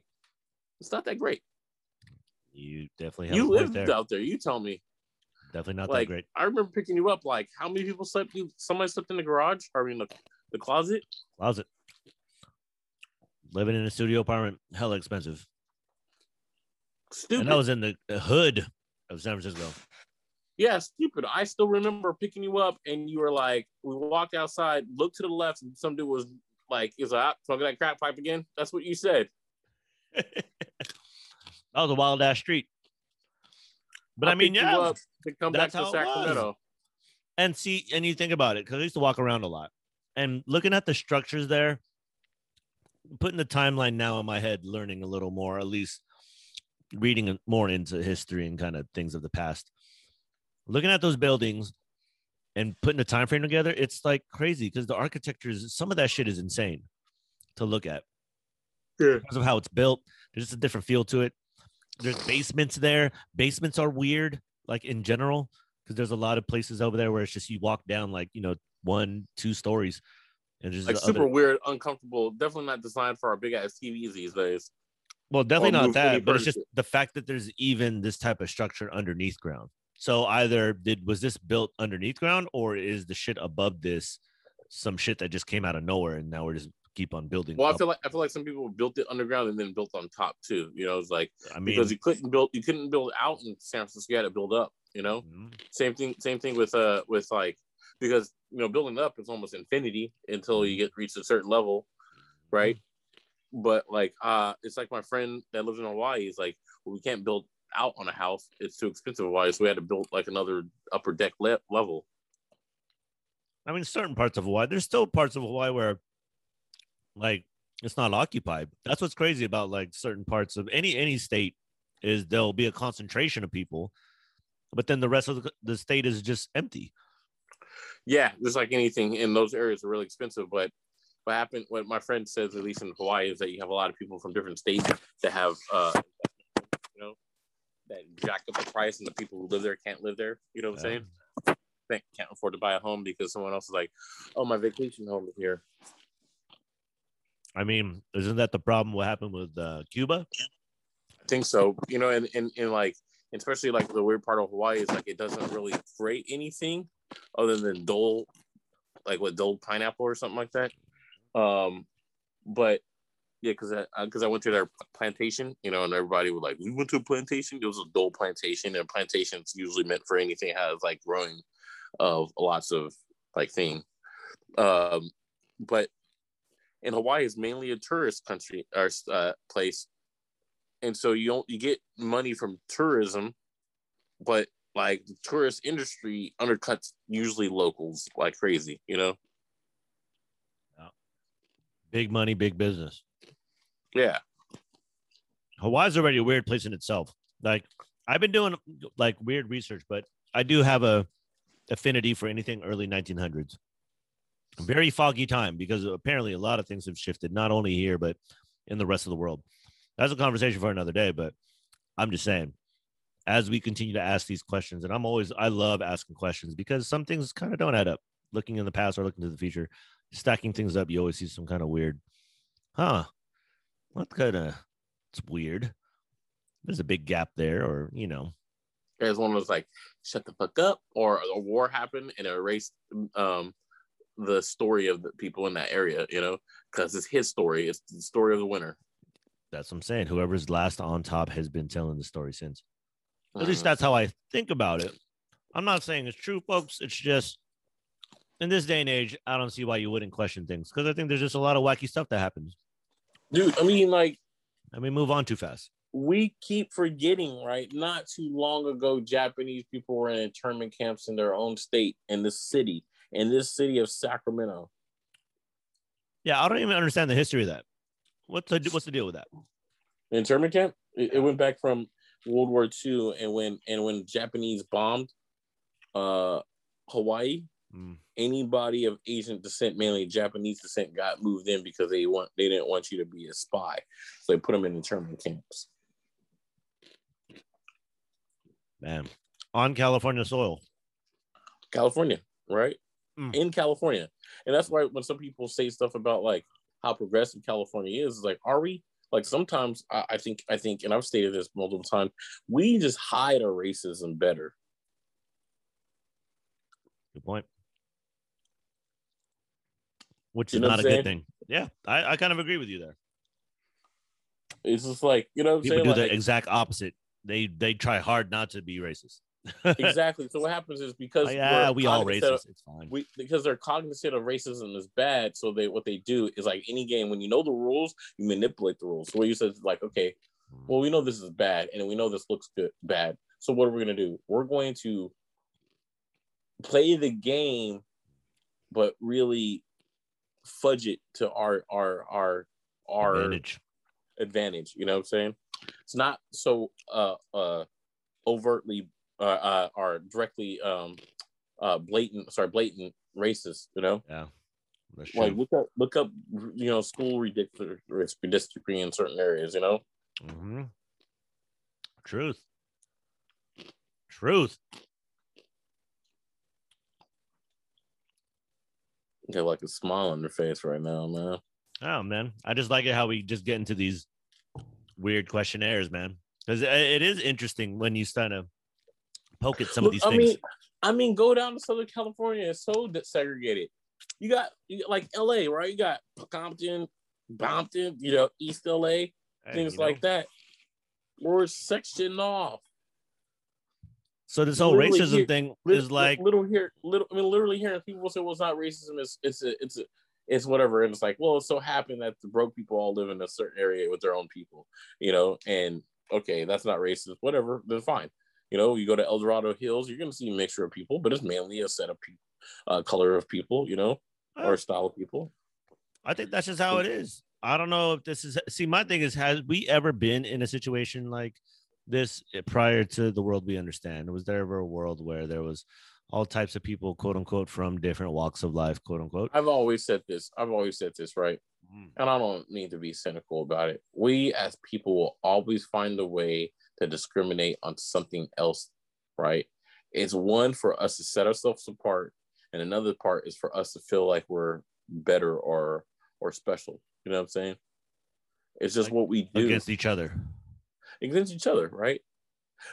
it's not that great. You definitely have You lived there. out there, you tell me. Definitely not like, that great. I remember picking you up, like, how many people slept? You? Somebody slept in the garage? Or in the, the closet? Closet. Living in a studio apartment, hella expensive. Stupid. And I was in the hood of San Francisco. Yeah, stupid. I still remember picking you up, and you were like, we walked outside, looked to the left, and some dude was like, is that smoking that crack pipe again? That's what you said. That was a wild ass street. But I, I mean, yeah, you up to come back to Sacramento. And see, and you think about it, because I used to walk around a lot, and looking at the structures there. Putting the timeline now in my head, learning a little more, at least reading more into history and kind of things of the past. Looking at those buildings and putting the time frame together, it's like crazy because the architecture is some of that shit is insane to look at. Yeah. Because of how it's built, there's just a different feel to it. There's basements there. Basements are weird, like in general, because there's a lot of places over there where it's just you walk down like, you know, one, two stories. And just like super other... weird, uncomfortable. Definitely not designed for our big ass T Vs these days. Well, definitely not that, but it's just the fact that there's even this type of structure underneath ground. So either did was this built underneath ground, or is the shit above this some shit that just came out of nowhere and now we're just keep on building? Well, up. I feel like I feel like some people built it underground and then built on top too. You know, it's like I mean, because you couldn't build you couldn't build out in San Francisco, you had to build up. You know, mm-hmm. same thing. Same thing with uh with like. Because, you know, building up is almost infinity until you get reached a certain level, right? But, like, uh, it's like my friend that lives in Hawaii is like, well, we can't build out on a house. It's too expensive in Hawaii, so we had to build, like, another upper deck le- level. I mean, certain parts of Hawaii. There's still parts of Hawaii where, like, it's not occupied. That's what's crazy about, like, certain parts of any any state is there'll be a concentration of people, but then the rest of the, the state is just empty. Yeah, just like anything in those areas are really expensive. But what happened, what my friend says, at least in Hawaii, is that you have a lot of people from different states that have, uh, you know, that jack up the price, and the people who live there can't live there. You know what yeah. I'm saying? They can't afford to buy a home because someone else is like, oh, my vacation home is here. I mean, isn't that the problem? What happened with uh, Cuba? I think so. You know, and, and, and like, especially like the weird part of Hawaii is like it doesn't really create anything. Other than Dole, like what Dole pineapple or something like that, um, but Yeah, because I, because I went to their plantation, you know, and everybody was like, we went to a plantation. It was a dull plantation, and plantation's usually meant for anything that has, like, growing of lots of, like, thing. Um, but in Hawaii, it's mainly a tourist country or uh, place. And so you don't, you get money from tourism, but, like, the tourist industry undercuts usually locals like crazy, you know? Big money, big business. Yeah. Hawaii's already a weird place in itself. Like, I've been doing, like, weird research, but I do have a affinity for anything early nineteen hundreds. Very foggy time, because apparently a lot of things have shifted, not only here, but in the rest of the world. That's a conversation for another day, but I'm just saying, as we continue to ask these questions, and I'm always, I love asking questions, because some things kind of don't add up. Looking in the past or looking to the future, stacking things up, you always see some kind of weird, huh, what kind of, it's weird. There's a big gap there, or, you know. There's one that was like, shut the fuck up, or a war happened and it erased um, the story of the people in that area, you know, because it's his story. It's the story of the winner. That's what I'm saying. Whoever's last on top has been telling the story since. At least that's how I think about it. I'm not saying it's true, folks. It's just, in this day and age, I don't see why you wouldn't question things, because I think there's just a lot of wacky stuff that happens. Dude, I mean, like, and we move on too fast. We keep forgetting, right? Not too long ago, Japanese people were in internment camps in their own state, in this city, in this city of Sacramento. Yeah, I don't even understand the history of that. What's the, what's the deal with that? The internment camp? It, it went back from World War Two, and when and when Japanese bombed uh, Hawaii. Mm. Anybody of Asian descent, mainly Japanese descent, got moved in because they want they didn't want you to be a spy, so they put them in internment camps. Man, on California soil, California, right? Mm. In California, and that's why when some people say stuff about like how progressive California is, it's like, are we? Like sometimes I, I think I think, and I've stated this multiple times, we just hide our racism better. Good point. Which is, you know, not a good thing. Yeah, I, I kind of agree with you there. It's just like, you know what I'm people saying? People do like, the exact opposite. They they try hard not to be racist. Exactly. So what happens is because oh, yeah, we all racist. Of, it's fine. We, because they're cognizant of racism is bad. So they what they do is like any game, when you know the rules, you manipulate the rules. So what you said is like, okay, well, we know this is bad and we know this looks good, bad. So what are we going to do? We're going to play the game, but really fudge it to our our our our advantage. advantage you know what I'm saying? It's not so uh uh overtly uh, uh or directly um uh blatant sorry blatant racist, you know? Yeah, like look up look up you know, school redistricting in certain areas, you know. Mm-hmm. truth truth Got like a smile on their face right now, man. Oh man, I just like it how we just get into these weird questionnaires, man. Because it is interesting when you start to poke at some Look, of these I things. Mean, I mean, go down to Southern California; it's so segregated. You got, you got like L A, right? You got Compton, Bompton, you know, East L A, hey, things like know. that. We're sectioned off. So this whole literally racism here, thing little, is like little here, little. I mean, literally hearing people say, "Well, it's not racism. It's it's a, it's a, it's whatever." And it's like, well, it so happened that the broke people all live in a certain area with their own people, you know. And okay, that's not racist. Whatever, they're fine. You know, you go to El Dorado Hills, you're gonna see a mixture of people, but it's mainly a set of people, uh, color of people, you know, I, or style of people. I think that's just how it is. I don't know if this is. See, my thing is, has we ever been in a situation like this prior to the world we understand? Was there ever a world where there was all types of people, quote unquote, from different walks of life, quote unquote? I've always said this. I've always said this, right? Mm. And I don't need to be cynical about it. We as people will always find a way to discriminate on something else, right? It's one for us to set ourselves apart, and another part is for us to feel like we're better or or special. You know what I'm saying? It's just like what we do against each other. Against each other, right?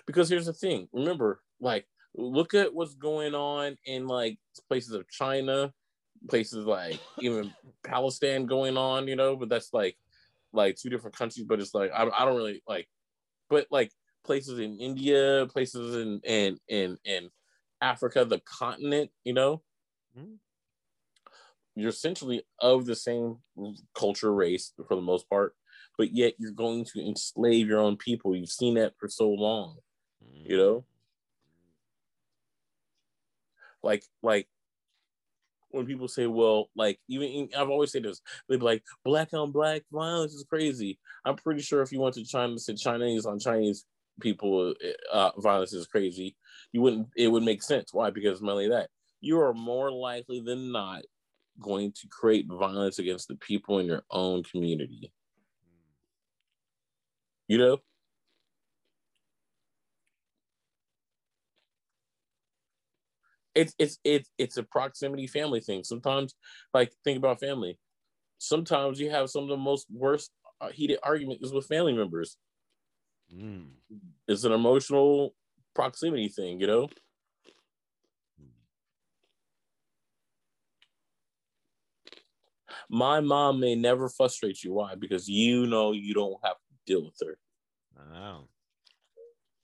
Because here's the thing. Remember, like, look at what's going on in, like, places of China, places like even Palestine going on, you know, but that's like, like two different countries, but it's like I, I don't really like, but like places in India, places in in in, in Africa, the continent, you know, mm-hmm. You're essentially of the same culture, race for the most part, but yet you're going to enslave your own people. You've seen that for so long, mm-hmm. you know, like like. When people say, well, like, even I've always said this, they'd be like, black on black violence is crazy. I'm pretty sure if you went to China, said Chinese on Chinese people, uh, violence is crazy, you wouldn't, it would make sense. Why? Because not only that, you are more likely than not going to create violence against the people in your own community. You know? It's it's it's it's a proximity family thing. Sometimes, like, think about family. Sometimes you have some of the most worst uh, heated arguments with family members. Mm. It's an emotional proximity thing, you know. My mom may never frustrate you. Why? Because you know you don't have to deal with her. Wow.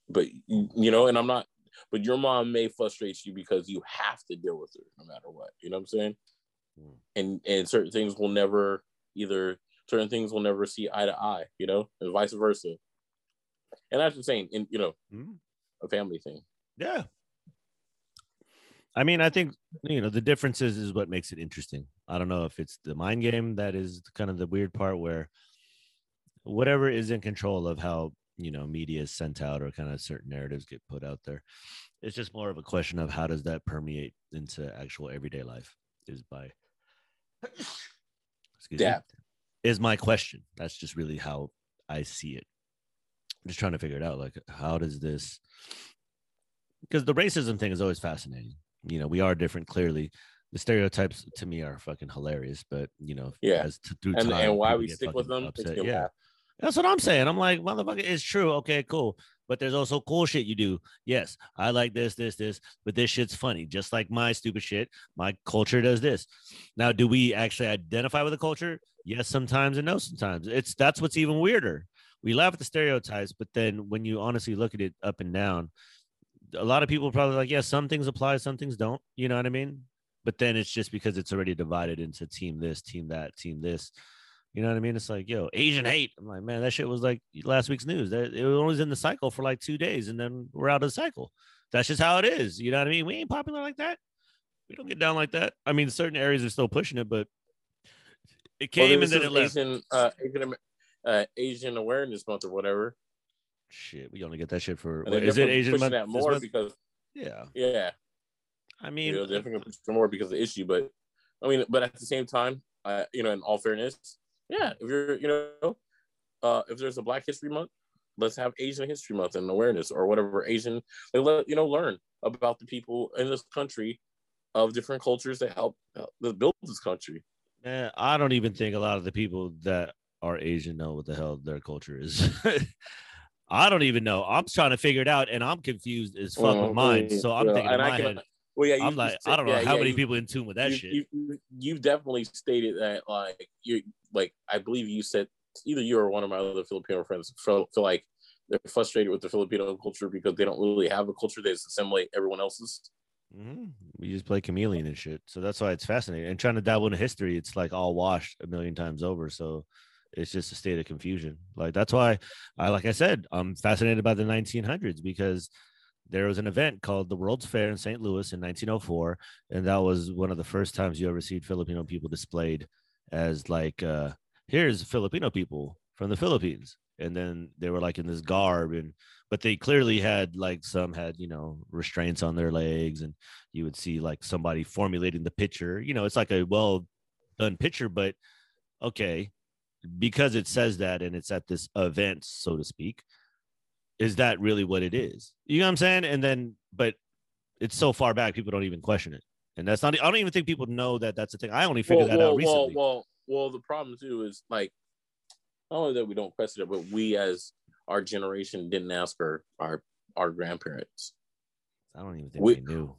But you know, and I'm not. But your mom may frustrate you because you have to deal with her no matter what. You know what I'm saying? Mm. And and certain things will never either certain things will never see eye to eye, you know, and vice versa. And that's the same in, you know, mm. a family thing. Yeah. I mean, I think, you know, the differences is what makes it interesting. I don't know if it's the mind game that is kind of the weird part, where whatever is in control of how, you know, media is sent out or kind of certain narratives get put out there. It's just more of a question of how does that permeate into actual everyday life is by, excuse yeah. me, is my question. That's just really how I see it. I'm just trying to figure it out. Like, how does this, because the racism thing is always fascinating. You know, we are different. Clearly the stereotypes to me are fucking hilarious, but you know, yeah. as to do and, and why we stick with them. Yeah. That's what I'm saying. I'm like, motherfucker, it's true. Okay, cool. But there's also cool shit you do. Yes, I like this, this, this, but this shit's funny. Just like my stupid shit, my culture does this. Now, do we actually identify with the culture? Yes, sometimes, and no, sometimes. It's that's what's even weirder. We laugh at the stereotypes, but then when you honestly look at it up and down, a lot of people are probably like, yeah, some things apply, some things don't. You know what I mean? But then it's just because it's already divided into team this, team that, team this. You know what I mean? It's like, yo, Asian hate. I'm like, man, that shit was like last week's news. It was always in the cycle for like two days, and then we're out of the cycle. That's just how it is. You know what I mean? We ain't popular like that. We don't get down like that. I mean, certain areas are still pushing it, but it came well, and then it left. Asian, uh, Asian, uh, Asian Awareness Month or whatever. Shit, we only get that shit for. Wait, is it Asian Month? That more month? Because yeah, yeah. I mean, you know, they're definitely pushing more because of the issue, but I mean, but at the same time, uh, you know, in all fairness. Yeah, if you're, you know, uh, if there's a Black History Month, let's have Asian History Month and awareness or whatever Asian, they let, you know, learn about the people in this country of different cultures that help uh, that build this country. Yeah, I don't even think a lot of the people that are Asian know what the hell their culture is. I don't even know. I'm trying to figure it out, and I'm confused as fuck with mine. So I'm well, thinking in my I can, head, well, yeah, I'm like, said, I don't know yeah, how yeah, many you, people in tune with that you, shit. You, you definitely stated that, like, you Like, I believe you said, either you or one of my other Filipino friends feel, feel like they're frustrated with the Filipino culture because they don't really have a culture. They just assimilate everyone else's. Mm-hmm. We just play chameleon and shit. So that's why it's fascinating. And trying to dabble into history, it's like all washed a million times over. So it's just a state of confusion. Like, that's why, I, like I said, I'm fascinated by the nineteen hundreds because there was an event called the World's Fair in Saint Louis in nineteen oh four. And that was one of the first times you ever see Filipino people displayed as like, uh, here's Filipino people from the Philippines. And then they were like in this garb, and but they clearly had like some had, you know, restraints on their legs, and you would see like somebody formulating the picture. You know, it's like a well done picture, but okay, because it says that and it's at this event, so to speak, is that really what it is? You know what I'm saying? And then, but it's so far back, people don't even question it. And that's not, I don't even think people know that that's the thing. I only figured well, that well, out recently. Well, well, well, the problem too is like, not only that we don't question it, but we as our generation didn't ask our, our, our grandparents. I don't even think we, they knew.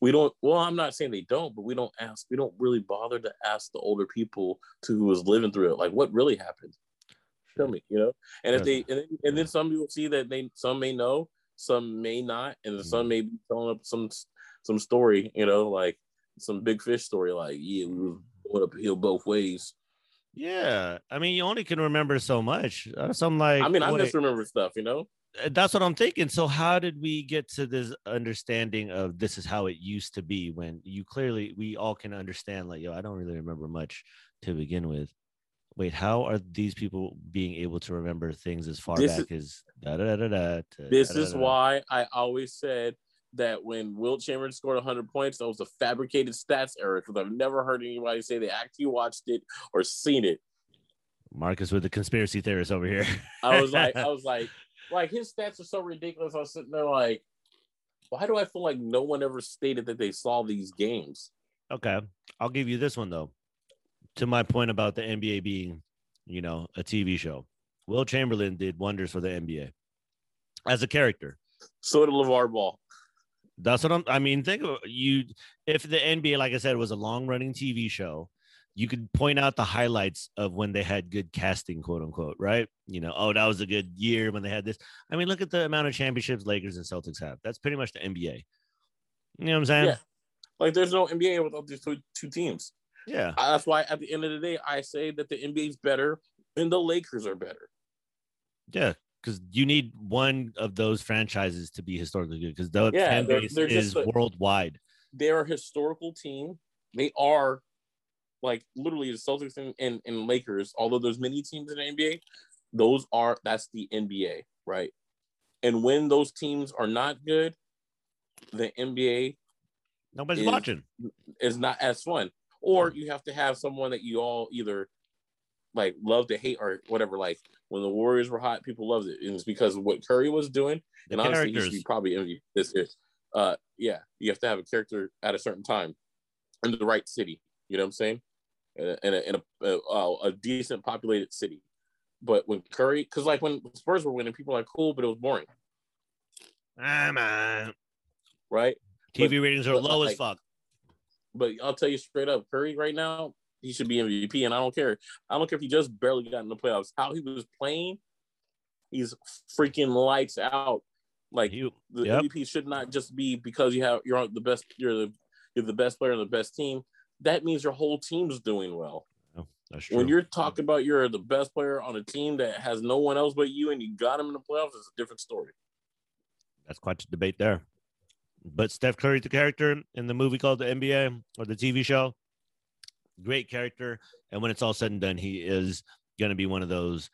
We don't, well, I'm not saying they don't, but we don't ask, we don't really bother to ask the older people to who was living through it. Like, what really happened? Show me, you know. And if they, and then, and then some people see that they, some may know, some may not, and mm-hmm. some may be telling up some some story, you know, like some big fish story, like yeah, we were going uphill both ways. Yeah, I mean, you only can remember so much. Some like I mean, I just remember stuff, you know. That's what I'm thinking. So how did we get to this understanding of this is how it used to be, when you clearly, we all can understand, like, yo, I don't really remember much to begin with. Wait, how are these people being able to remember things as far this back is, as da, da, da, da, da, this da, da, is da. Why I always said that when Will Chamberlain scored one hundred points, that was a fabricated stats error, because I've never heard anybody say they actually watched it or seen it. Marcus with the conspiracy theorist over here. I was like, I was like, like his stats are so ridiculous. I was sitting there like, why do I feel like no one ever stated that they saw these games? Okay, I'll give you this one though. To my point about the N B A being, you know, a T V show, Will Chamberlain did wonders for the N B A as a character. So did LeVar Ball. That's what I'm. I mean, think of you. If the N B A, like I said, was a long-running T V show, you could point out the highlights of when they had good casting, quote unquote, right? You know, oh, that was a good year when they had this. I mean, look at the amount of championships Lakers and Celtics have. That's pretty much the N B A. You know what I'm saying? Yeah. Like, there's no N B A without these two, two teams. Yeah. I, that's why at the end of the day, I say that the N B A is better and the Lakers are better. Yeah, because you need one of those franchises to be historically good, because the yeah, fan base they're, they're is a, worldwide. They're a historical team. They are. Like literally the Celtics and, and, and Lakers, although there's many teams in the N B A, those are, that's the N B A, right? And when those teams are not good, the N B A nobody's is, watching. It's not as fun. Or you have to have someone that you all either like love to hate or whatever. Like when the Warriors were hot, people loved it. And it's because of what Curry was doing. The and honestly, he should be probably interviewed this year. Uh, yeah, you have to have a character at a certain time in the right city. You know what I'm saying? In a, in a, in a, a, a decent populated city. But when Curry, because like when Spurs were winning, people were like, cool, but it was boring. Ah, man. Right? T V but, ratings are but, low like, as fuck. But I'll tell you straight up, Curry right now, he should be M V P, and I don't care. I don't care if he just barely got in the playoffs. How he was playing, he's freaking lights out. Like you, the yep. M V P should not just be because you have you're the best, you're the you're the best player on the best team. That means your whole team's doing well. Oh, that's true. When you're talking about you're the best player on a team that has no one else but you and you got him in the playoffs, it's a different story. That's quite a debate there. But Steph Curry, the character in the movie called the N B A or the T V show, great character. And when it's all said and done, he is going to be one of those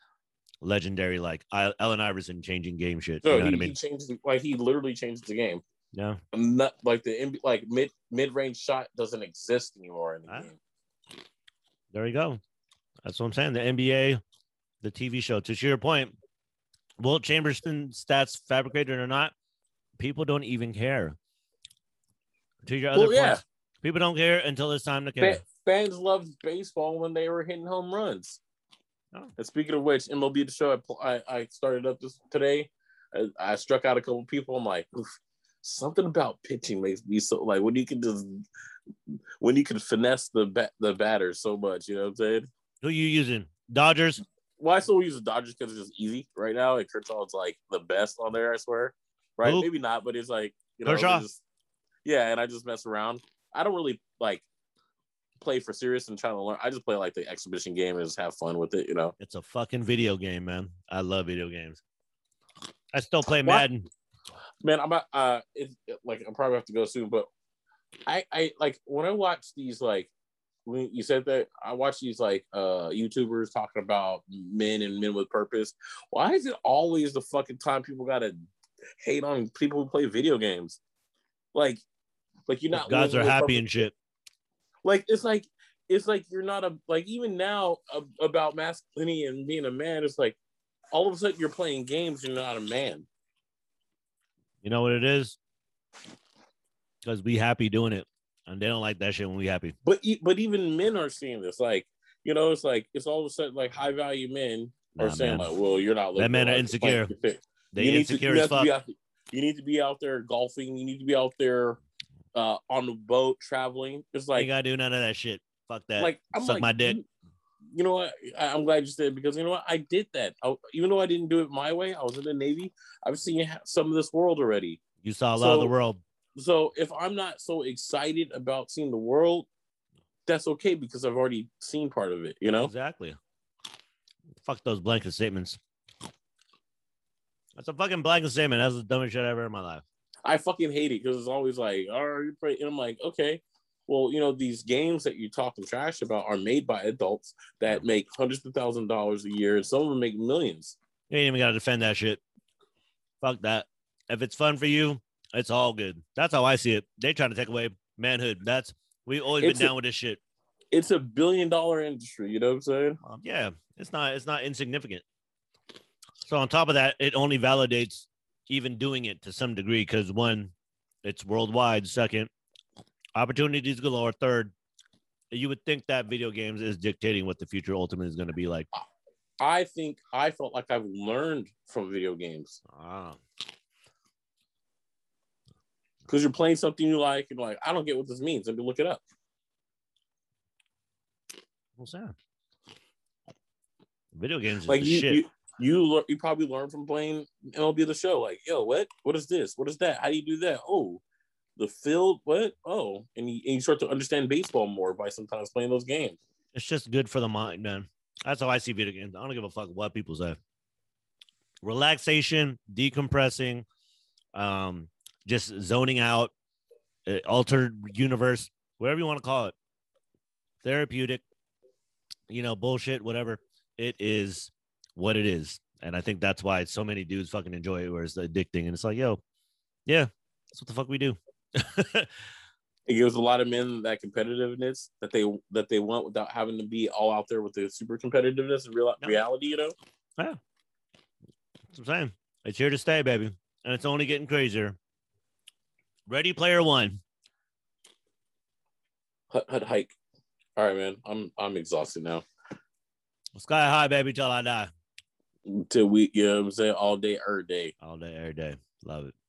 legendary, like Allen Iverson changing game shit. So you know he, what I mean? he changed, like he literally changed the game. Yeah, I'm not like the like mid mid range shot doesn't exist anymore in the game. There you go. That's what I'm saying. The N B A, the T V show. To your point, Wilt Chamberlain's stats, fabricated or not, people don't even care. To your other well, yeah. points, people don't care until it's time to care. Fans loved baseball when they were hitting home runs. Oh. And speaking of which, M L B The Show, I I started up this today. I, I struck out a couple people. I'm like, oof. Something about pitching makes me so like when you can just when you can finesse the bat, the batter so much, you know what I'm saying? Who you using? Dodgers? Well, I still use the Dodgers because it's just easy right now. And Kershaw's like the best on there, I swear. Right? Who? Maybe not, but it's like you know, Kershaw. Just, yeah, and I just mess around. I don't really like play for serious and trying to learn. I just play like the exhibition game and just have fun with it, you know. It's a fucking video game, man. I love video games. I still play Madden. What? Man, I'm not, uh, it's like I'm probably have to go soon, but I, I like when I watch these, like when you said that I watch these like uh YouTubers talking about men and men with purpose. Why is it always the fucking time people gotta hate on people who play video games? Like, like you're not guys are happy and shit. Like it's like it's like you're not a like even now a, about masculinity and being a man. It's like all of a sudden you're playing games. You're not a man. You know what it is? Because we happy doing it, and they don't like that shit when we happy. But but even men are seeing this, like you know, it's like it's all of a sudden like high value men nah, are saying man. like, "Well, you're not looking that men are insecure. They insecure as fuck. You need to be out there golfing. You need to be out there uh, on the boat traveling. It's like you gotta do none of that shit. Fuck that. Like I'm suck like, my dick. you know what? I, I'm glad you said it, because you know what? I did that. I, even though I didn't do it my way, I was in the Navy. I've seen some of this world already. You saw a lot so, of the world. So if I'm not so excited about seeing the world, that's okay, because I've already seen part of it, you know? Exactly. Fuck those blanket statements. That's a fucking blanket statement. That's the dumbest shit I've ever in my life. I fucking hate it, because it's always like, oh, are you playing? And I'm like, okay, well, you know, these games that you're talking trash about are made by adults that make hundreds of thousands of dollars a year. Some of them make millions. You ain't even got to defend that shit. Fuck that. If it's fun for you, it's all good. That's how I see it. They're trying to take away manhood. That's we've always it's been down a, with this shit. It's a billion dollar industry. You know what I'm saying? Um, yeah, it's not. It's not insignificant. So on top of that, it only validates even doing it to some degree, because one, it's worldwide. Second, opportunities galore. Third, you would think that video games is dictating what the future ultimately is going to be like. I think I felt like I've learned from video games. Ah. Because you're playing something you like, and like, I don't get what this means. Let me look it up. What's that? Video games like is you, shit. You, you, you probably learned from playing M L B The Show. Like, yo, what? What is this? What is that? How do you do that? Oh. The field, what? Oh, and you, and you start to understand baseball more by sometimes playing those games. It's just good for the mind, man. That's how I see video games. I don't give a fuck what people say. Relaxation, decompressing, um, just zoning out, uh, altered universe, whatever you want to call it. Therapeutic, you know, bullshit, whatever. It is what it is. And I think that's why so many dudes fucking enjoy it, where it's addicting. And it's like, yo, yeah, that's what the fuck we do. It gives a lot of men that competitiveness that they that they want without having to be all out there with the super competitiveness and real, yeah. reality, you know? Yeah. That's what I'm saying. It's here to stay, baby. And it's only getting crazier. Ready Player One. Hut, hut, hike. All right, man. I'm I'm exhausted now. Sky high, baby, till I die. Till we, you know what I'm saying? All day, every day. All day, every day. Love it.